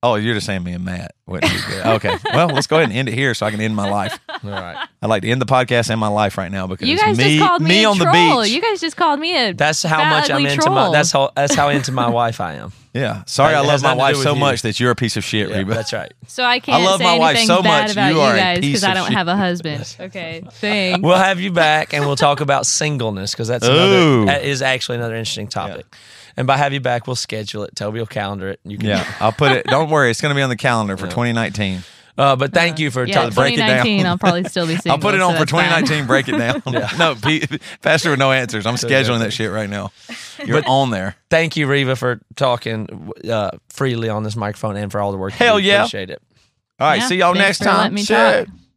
Oh, you're just saying me and Matt wouldn't be good. Okay. Well, let's go ahead and end it here so I can end my life. All right. I'd like to end the podcast and my life right now because you guys me, just called me, me on troll. the beach. You guys just called me a That's how much I'm troll. into my that's how that's how into my wife I am. Yeah. Sorry that, I love my wife so you. much that you're a piece of shit, yeah, Reva. That's right. So I can't I love say my wife so much about you, you guys because I don't shit. have a husband. Okay. Thanks. We'll have you back and we'll talk about singleness because that's another, that is actually another interesting topic. Yeah. And by have you back, we'll schedule it. Toby will calendar it. You can yeah, I'll put it. Don't worry, it's going to be on the calendar for yeah. twenty nineteen. Uh, but thank you for yeah, talking. Break it down. twenty nineteen, I'll probably still be single. I'll put it on so for twenty nineteen. Fine. Break it down. Yeah. No, P, Pastor with no answers. I'm scheduling that shit right now. You're but on there. Thank you, Reva, for talking uh, freely on this microphone and for all the work. Hell you yeah, appreciate it. All right, yeah, see y'all next time. Let me talk.